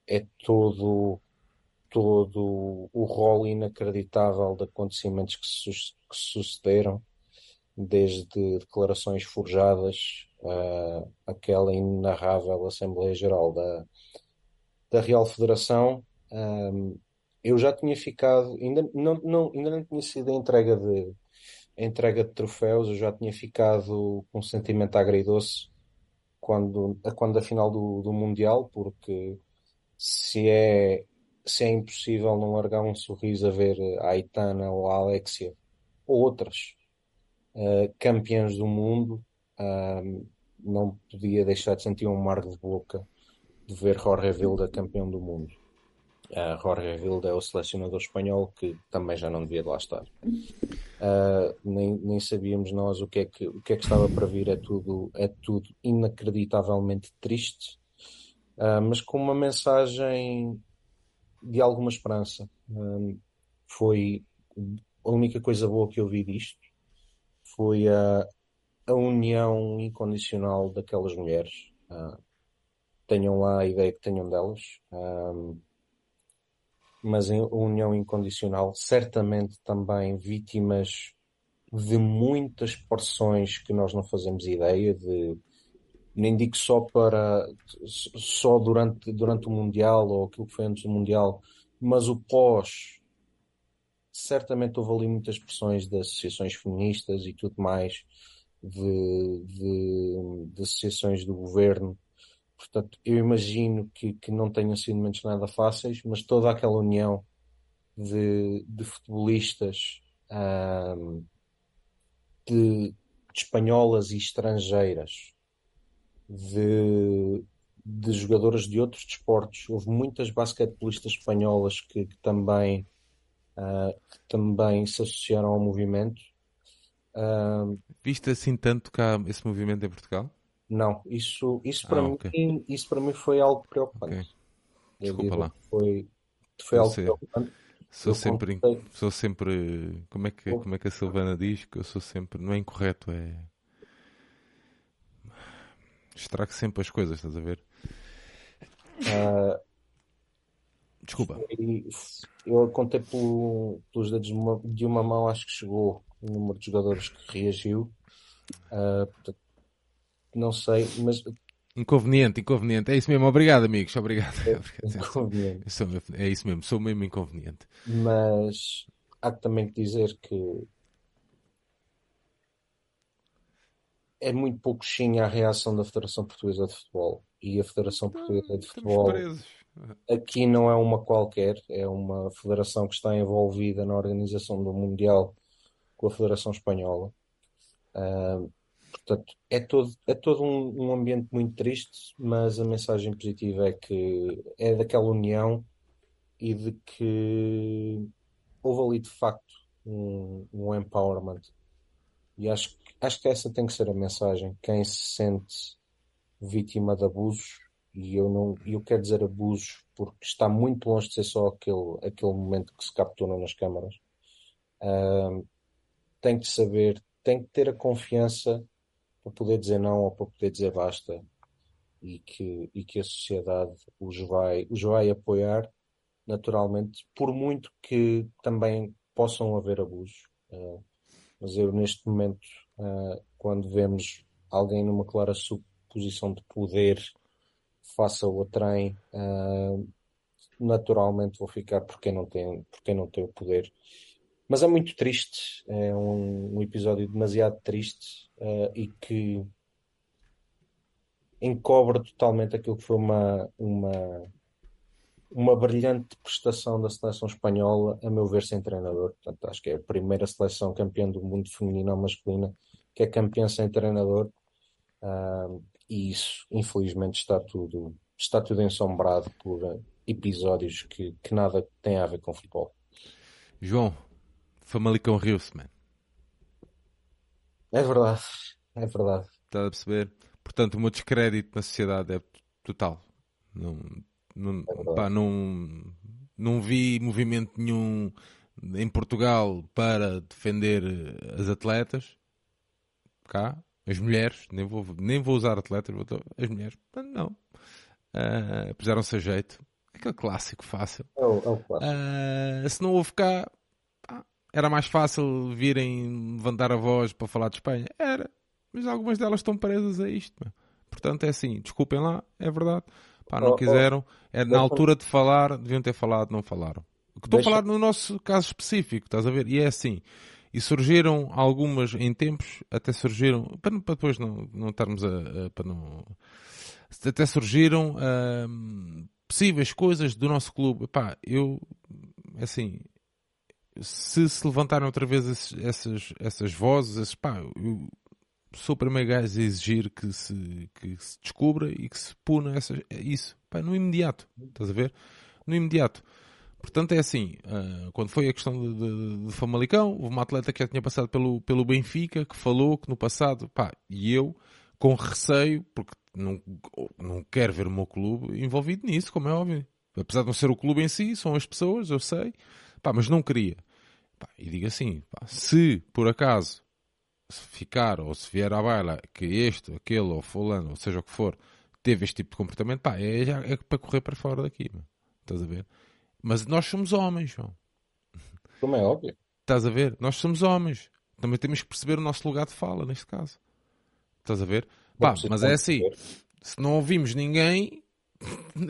é todo o rol inacreditável de acontecimentos que sucederam, desde declarações forjadas, aquela inenarrável Assembleia Geral da Real Federação. Eu já tinha ficado, ainda não tinha sido a entrega de troféus, eu já tinha ficado com um sentimento agridoce quando a final do Mundial, porque se é impossível não largar um sorriso a ver a Aitana ou a Alexia ou outras campeãs do mundo, não podia deixar de sentir um amargo de boca de ver Jorge Vilda campeão do mundo. Jorge Vilda é o selecionador espanhol que também já não devia de lá estar. Nem sabíamos nós o que é que estava para vir. É tudo inacreditavelmente triste, mas com uma mensagem de alguma esperança. Foi a única coisa boa que eu vi disto, foi a união incondicional daquelas mulheres. Tenham lá a ideia que tenham delas, mas a união incondicional, certamente também vítimas de muitas porções que nós não fazemos ideia de... Nem digo só durante o Mundial ou aquilo que foi antes do Mundial, mas o pós, certamente houve ali muitas pressões de associações feministas e tudo mais, de associações do governo. Portanto, eu imagino que não tenham sido momentos nada fáceis, mas toda aquela união de futebolistas, de espanholas e estrangeiras, de jogadoras de outros desportos. Houve muitas basquetebolistas espanholas que também se associaram ao movimento. Viste assim tanto cá esse movimento em Portugal? Não, isso para mim foi algo preocupante. Okay. Desculpa lá. Foi algo preocupante. Sou sempre... Como é que a Silvana diz? Que eu sou sempre... Não é incorreto, é... Estrago sempre as coisas, estás a ver? Desculpa. Eu contei pelos dedos de uma mão, acho que chegou o número de jogadores que reagiu. Portanto, não sei, mas... Inconveniente. É isso mesmo. Obrigado, amigos. Obrigado. Inconveniente. É isso mesmo. Sou mesmo inconveniente. Mas há também que dizer que é muito pouco xinha a reação da Federação Portuguesa de Futebol. E a Federação Portuguesa de Futebol aqui não é uma qualquer. É uma federação que está envolvida na organização do Mundial com a Federação Espanhola. Portanto, é todo um ambiente muito triste, mas a mensagem positiva é que é daquela união e de que houve ali de facto um empowerment. E acho que essa tem que ser a mensagem. Quem se sente vítima de abusos, e eu quero dizer abusos porque está muito longe de ser só aquele momento que se captura nas câmaras, tem que saber, tem que ter a confiança para poder dizer não ou para poder dizer basta, e que a sociedade os vai apoiar naturalmente, por muito que também possam haver abusos. Mas eu neste momento, quando vemos alguém numa clara posição de poder face ao trem, naturalmente vou ficar por quem não tem o poder. Mas é muito triste, é um episódio demasiado triste, e que encobre totalmente aquilo que foi uma brilhante prestação da seleção espanhola, a meu ver, sem treinador. Portanto, acho que é a primeira seleção campeã do mundo feminina ou masculina que é campeã sem treinador, e isso, infelizmente, está tudo ensombrado por episódios que nada têm a ver com futebol. João, Famalicão riu-se, mano. É verdade. Estás a perceber? Portanto, o meu descrédito na sociedade é total. Não vi movimento nenhum em Portugal para defender as atletas. Cá, as mulheres. Nem vou usar atletas, as mulheres. Não. Puseram-se a jeito. Aquele clássico fácil. É o clássico. Se não houve cá... Era mais fácil virem levantar a voz para falar de Espanha? Era. Mas algumas delas estão presas a isto. Meu. Portanto, é assim. Desculpem lá. É verdade. Pá, não quiseram. Era na altura de falar. Deviam ter falado. Não falaram. Estou a falar no nosso caso específico. Estás a ver? E é assim. E surgiram algumas em tempos. Até surgiram... Para depois não estarmos a... Para não... Até surgiram possíveis coisas do nosso clube. Pá, eu... Assim... Se levantarem outra vez essas vozes, eu sou o primeiro gajo a exigir que se descubra e que se puna isso. No imediato, estás a ver? No imediato. Portanto, é assim, quando foi a questão de Famalicão, houve uma atleta que já tinha passado pelo Benfica, que falou que no passado, e eu, com receio, porque não quero ver o meu clube envolvido nisso, como é óbvio. Apesar de não ser o clube em si, são as pessoas, eu sei. Mas não queria. E digo assim, se por acaso se ficar ou se vier à baila que este, aquele ou fulano, ou seja o que for, teve este tipo de comportamento, é para correr para fora daqui. Meu. Estás a ver? Mas nós somos homens, João. Como é óbvio. Estás a ver? Nós somos homens. Também temos que perceber o nosso lugar de fala, neste caso. Estás a ver? Mas é assim. Se não ouvimos ninguém...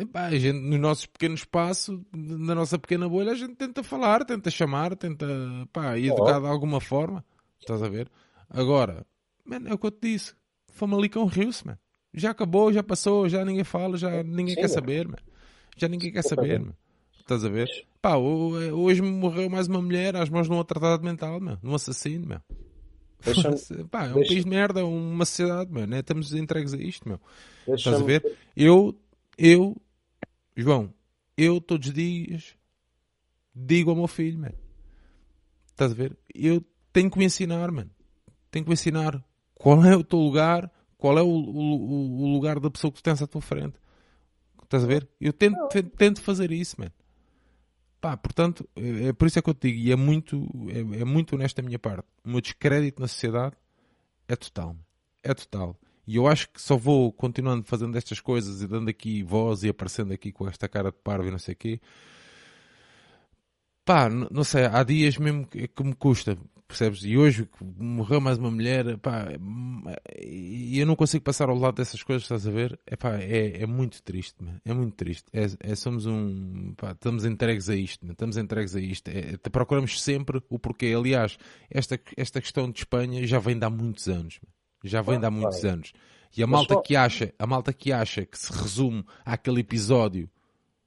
Epá, a gente, no nosso pequeno espaço, na nossa pequena bolha, a gente tenta falar, tenta chamar, tenta, pá, e educar de alguma forma. Estás a ver? Agora, man, é o que eu te disse. Famalicão riu-se, man. Já acabou, já passou, já ninguém fala, já ninguém quer saber, man. Já ninguém quer saber, man. Estás a ver? Pá, hoje morreu mais uma mulher às mãos de um tratado mental, man. De um assassino, man. Pá, é um país de merda, uma sociedade, meu, né? Estamos entregues a isto, meu. Estás a ver? Eu, João, eu todos os dias digo ao meu filho, man. Estás a ver? Eu tenho que me ensinar, mano. Tenho que me ensinar qual é o teu lugar, qual é o lugar da pessoa que tu tens à tua frente. Estás a ver? Eu tento fazer isso, mano. Pá, portanto, é por isso é que eu te digo, e é muito honesto da minha parte, o meu descrédito na sociedade é total, e eu acho que só vou continuando fazendo estas coisas e dando aqui voz e aparecendo aqui com esta cara de parvo e não sei o quê, pá, não sei, há dias mesmo que me custa, percebes? E hoje morreu mais uma mulher, pá, e eu não consigo passar ao lado dessas coisas, estás a ver? Epá, é muito triste, man. É muito triste. Somos pá, estamos entregues a isto, man. Estamos entregues a isto. Procuramos sempre o porquê. Aliás, esta questão de Espanha já vem de há muitos anos, man. Já vem de há muitos anos. E a malta que acha que se resume àquele episódio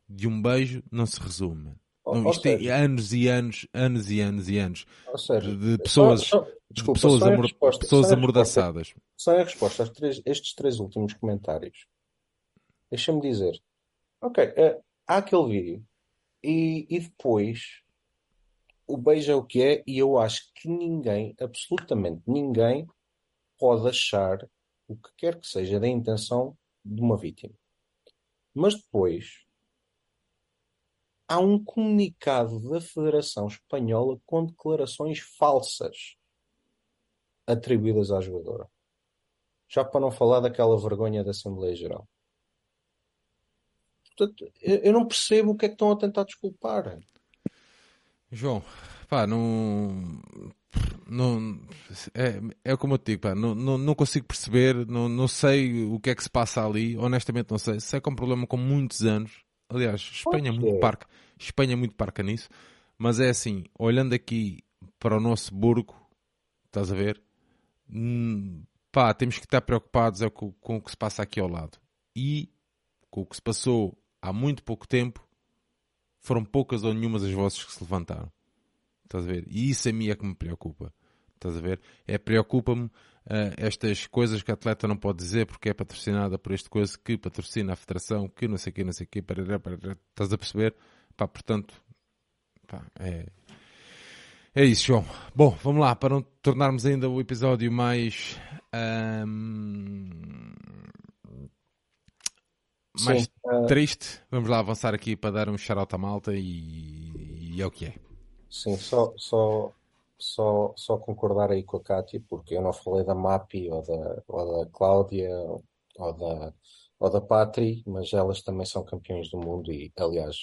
de um beijo, não se resume, man. Não, isto é anos e anos de pessoas amordaçadas. Só em resposta a estes três últimos comentários, deixa-me dizer, há aquele vídeo e depois o beijo é o que é, e eu acho que ninguém, absolutamente ninguém, pode achar o que quer que seja da intenção de uma vítima. Mas depois há um comunicado da Federação Espanhola com declarações falsas atribuídas à jogadora. Já para não falar daquela vergonha da Assembleia Geral. Portanto, eu não percebo o que é que estão a tentar desculpar. João, pá, não é como eu te digo, pá, não consigo perceber, não sei o que é que se passa ali, honestamente não sei. Sei que é um problema com muitos anos. Aliás, Espanha é muito parca nisso, mas é assim, olhando aqui para o nosso burgo, estás a ver? Pá, temos que estar preocupados com o que se passa aqui ao lado. E com o que se passou há muito pouco tempo, foram poucas ou nenhumas as vozes que se levantaram. Estás a ver? E isso a mim é que me preocupa. Estás a ver? Preocupa-me estas coisas que a atleta não pode dizer porque é patrocinada por este coisa que patrocina a federação, que não sei o quê, para, estás a perceber? Pá, portanto, pá, é isso, João. Bom, vamos lá, para não tornarmos ainda o episódio mais triste, vamos lá avançar aqui para dar um shout-out à malta e é o que é. Sim, Só concordar aí com a Cátia, porque eu não falei da MAPI ou da Cláudia ou da Patri, mas elas também são campeões do mundo e, aliás,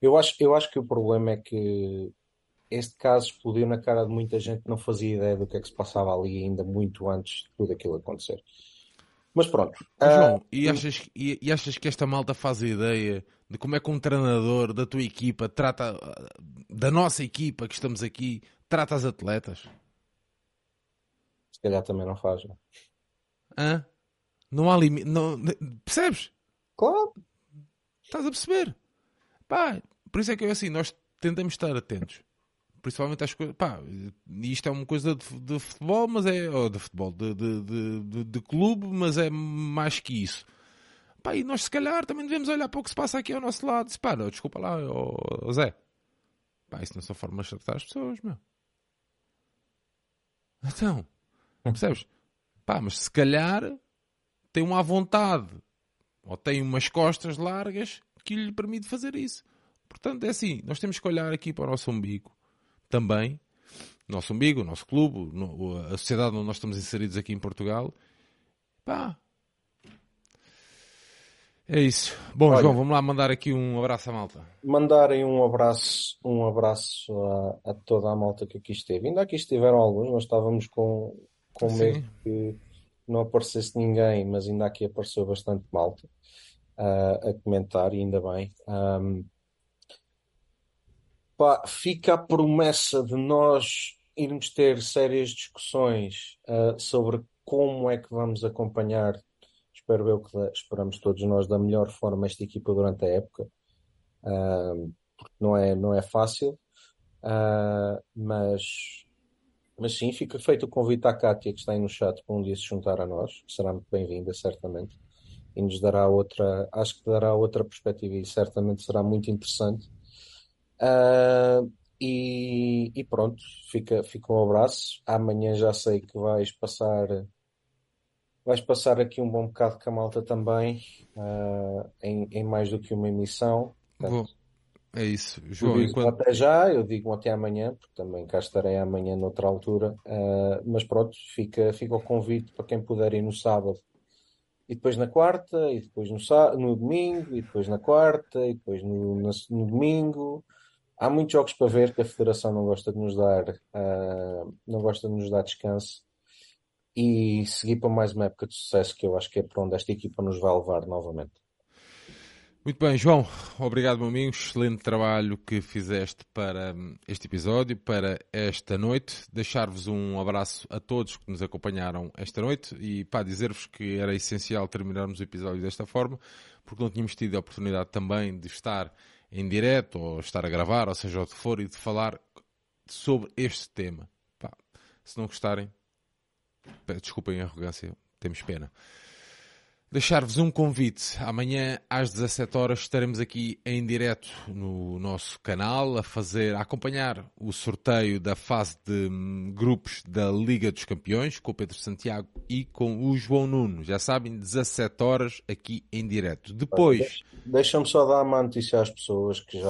eu acho que o problema é que este caso explodiu na cara de muita gente que não fazia ideia do que é que se passava ali ainda muito antes de tudo aquilo acontecer. Mas pronto. João, achas que esta malta faz a ideia de como é que um treinador da tua equipa trata, da nossa equipa que estamos aqui, trata as atletas? Se calhar também não faz. Hã? Não há limite. Percebes? Claro. Estás a perceber? Pá, por isso é que eu assim, nós tentamos estar atentos. Principalmente às coisas, pá, isto é uma coisa de futebol, mas de clube, mas é mais que isso. Pá, e nós se calhar também devemos olhar para o que se passa aqui ao nosso lado. Se, pá, não, desculpa lá, ó Zé. Pá, isso não são formas de tratar as pessoas, meu. Então, percebes? Pá, mas se calhar tem uma à vontade, ou tem umas costas largas que lhe permite fazer isso. Portanto, é assim, nós temos que olhar aqui para o nosso umbigo. Também, nosso umbigo, o nosso clube, a sociedade onde nós estamos inseridos aqui em Portugal. Pá, é isso. Bom, olha, João, vamos lá mandar aqui um abraço à malta. Mandarem um abraço a toda a malta que aqui esteve. Ainda aqui estiveram alguns, nós estávamos com medo que não aparecesse ninguém, mas ainda aqui apareceu bastante malta. a comentar, e ainda bem. Fica a promessa de nós irmos ter sérias discussões sobre como é que vamos acompanhar, espero eu, que esperamos todos nós, da melhor forma esta equipa durante a época, porque não é fácil, mas sim, fica feito o convite à Cátia, que está aí no chat, para um dia se juntar a nós, que será muito bem-vinda, certamente, e nos dará outra, acho que dará outra perspectiva, e certamente será muito interessante. E pronto, fica um abraço. Amanhã já sei que vais passar aqui um bom bocado com a malta também, em mais do que uma emissão. Portanto, é isso, João. Até já, eu digo até amanhã, porque também cá estarei amanhã noutra altura. Mas pronto, fica o convite para quem puder ir no sábado, e depois na quarta, e depois no domingo, e depois na quarta, e depois no domingo. Há muitos jogos para ver, que a Federação não gosta de nos dar descanso, e seguir para mais uma época de sucesso, que eu acho que é para onde esta equipa nos vai levar novamente. Muito bem, João, obrigado, meu amigo, excelente trabalho que fizeste para este episódio, para esta noite. Deixar-vos um abraço a todos que nos acompanharam esta noite, e dizer-vos que era essencial terminarmos o episódio desta forma, porque não tínhamos tido a oportunidade também de estar em direto, ou estar a gravar, ou seja, o que for, e de falar sobre este tema. Se não gostarem, desculpem a arrogância, temos pena. Deixar-vos um convite. Amanhã às 17h estaremos aqui em direto no nosso canal a acompanhar o sorteio da fase de grupos da Liga dos Campeões, com o Pedro Santiago e com o João Nuno. Já sabem, 17h aqui em direto. Depois... Deixa-me só dar uma notícia às pessoas que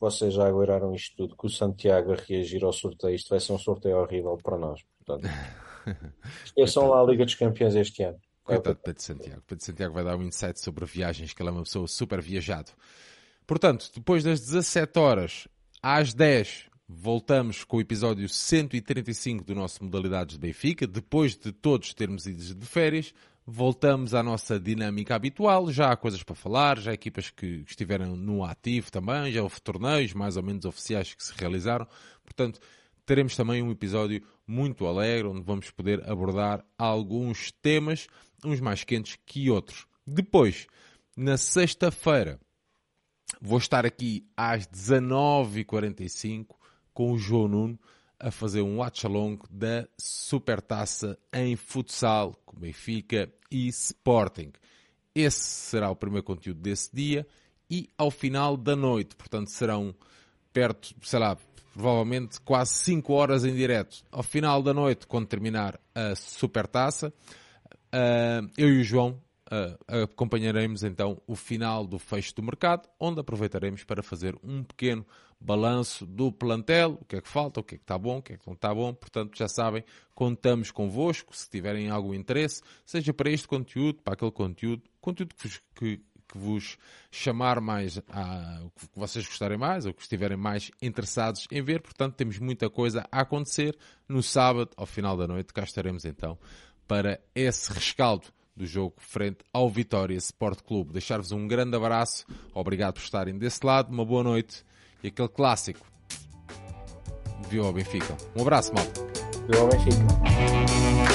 vocês já aguentaram isto tudo, que o Santiago a reagir ao sorteio. Isto vai ser um sorteio horrível para nós. Portanto, esqueçam lá a Liga dos Campeões este ano. Coitado de Pedro Santiago. Pedro Santiago vai dar um insight sobre viagens, que ele é uma pessoa super viajado. Portanto, depois das 17h, às 10h, voltamos com o episódio 135 do nosso Modalidades de Benfica. Depois de todos termos ido de férias, voltamos à nossa dinâmica habitual. Já há coisas para falar, já há equipas que estiveram no ativo também, já houve torneios mais ou menos oficiais que se realizaram. Portanto, teremos também um episódio muito alegre, onde vamos poder abordar alguns temas, uns mais quentes que outros. Depois, na sexta-feira, vou estar aqui às 19h45 com o João Nuno a fazer um watch-along da Supertaça em futsal, com Benfica e Sporting. Esse será o primeiro conteúdo desse dia, e ao final da noite, portanto, serão perto, provavelmente quase 5 horas em direto. Ao final da noite, quando terminar a Supertaça, eu e o João acompanharemos então o final do fecho do mercado, onde aproveitaremos para fazer um pequeno balanço do plantel, o que é que falta, o que é que está bom, o que é que não está bom. Portanto, já sabem, contamos convosco, se tiverem algum interesse, seja para este conteúdo, para aquele conteúdo que vos chamar mais, o que vocês gostarem mais, ou que estiverem mais interessados em ver. Portanto, temos muita coisa a acontecer. No sábado, ao final da noite, cá estaremos então para esse rescaldo do jogo frente ao Vitória Sport Clube. Deixar-vos um grande abraço, obrigado por estarem desse lado, uma boa noite, e aquele clássico: viva o Benfica. Um abraço, malta. Viva o Benfica.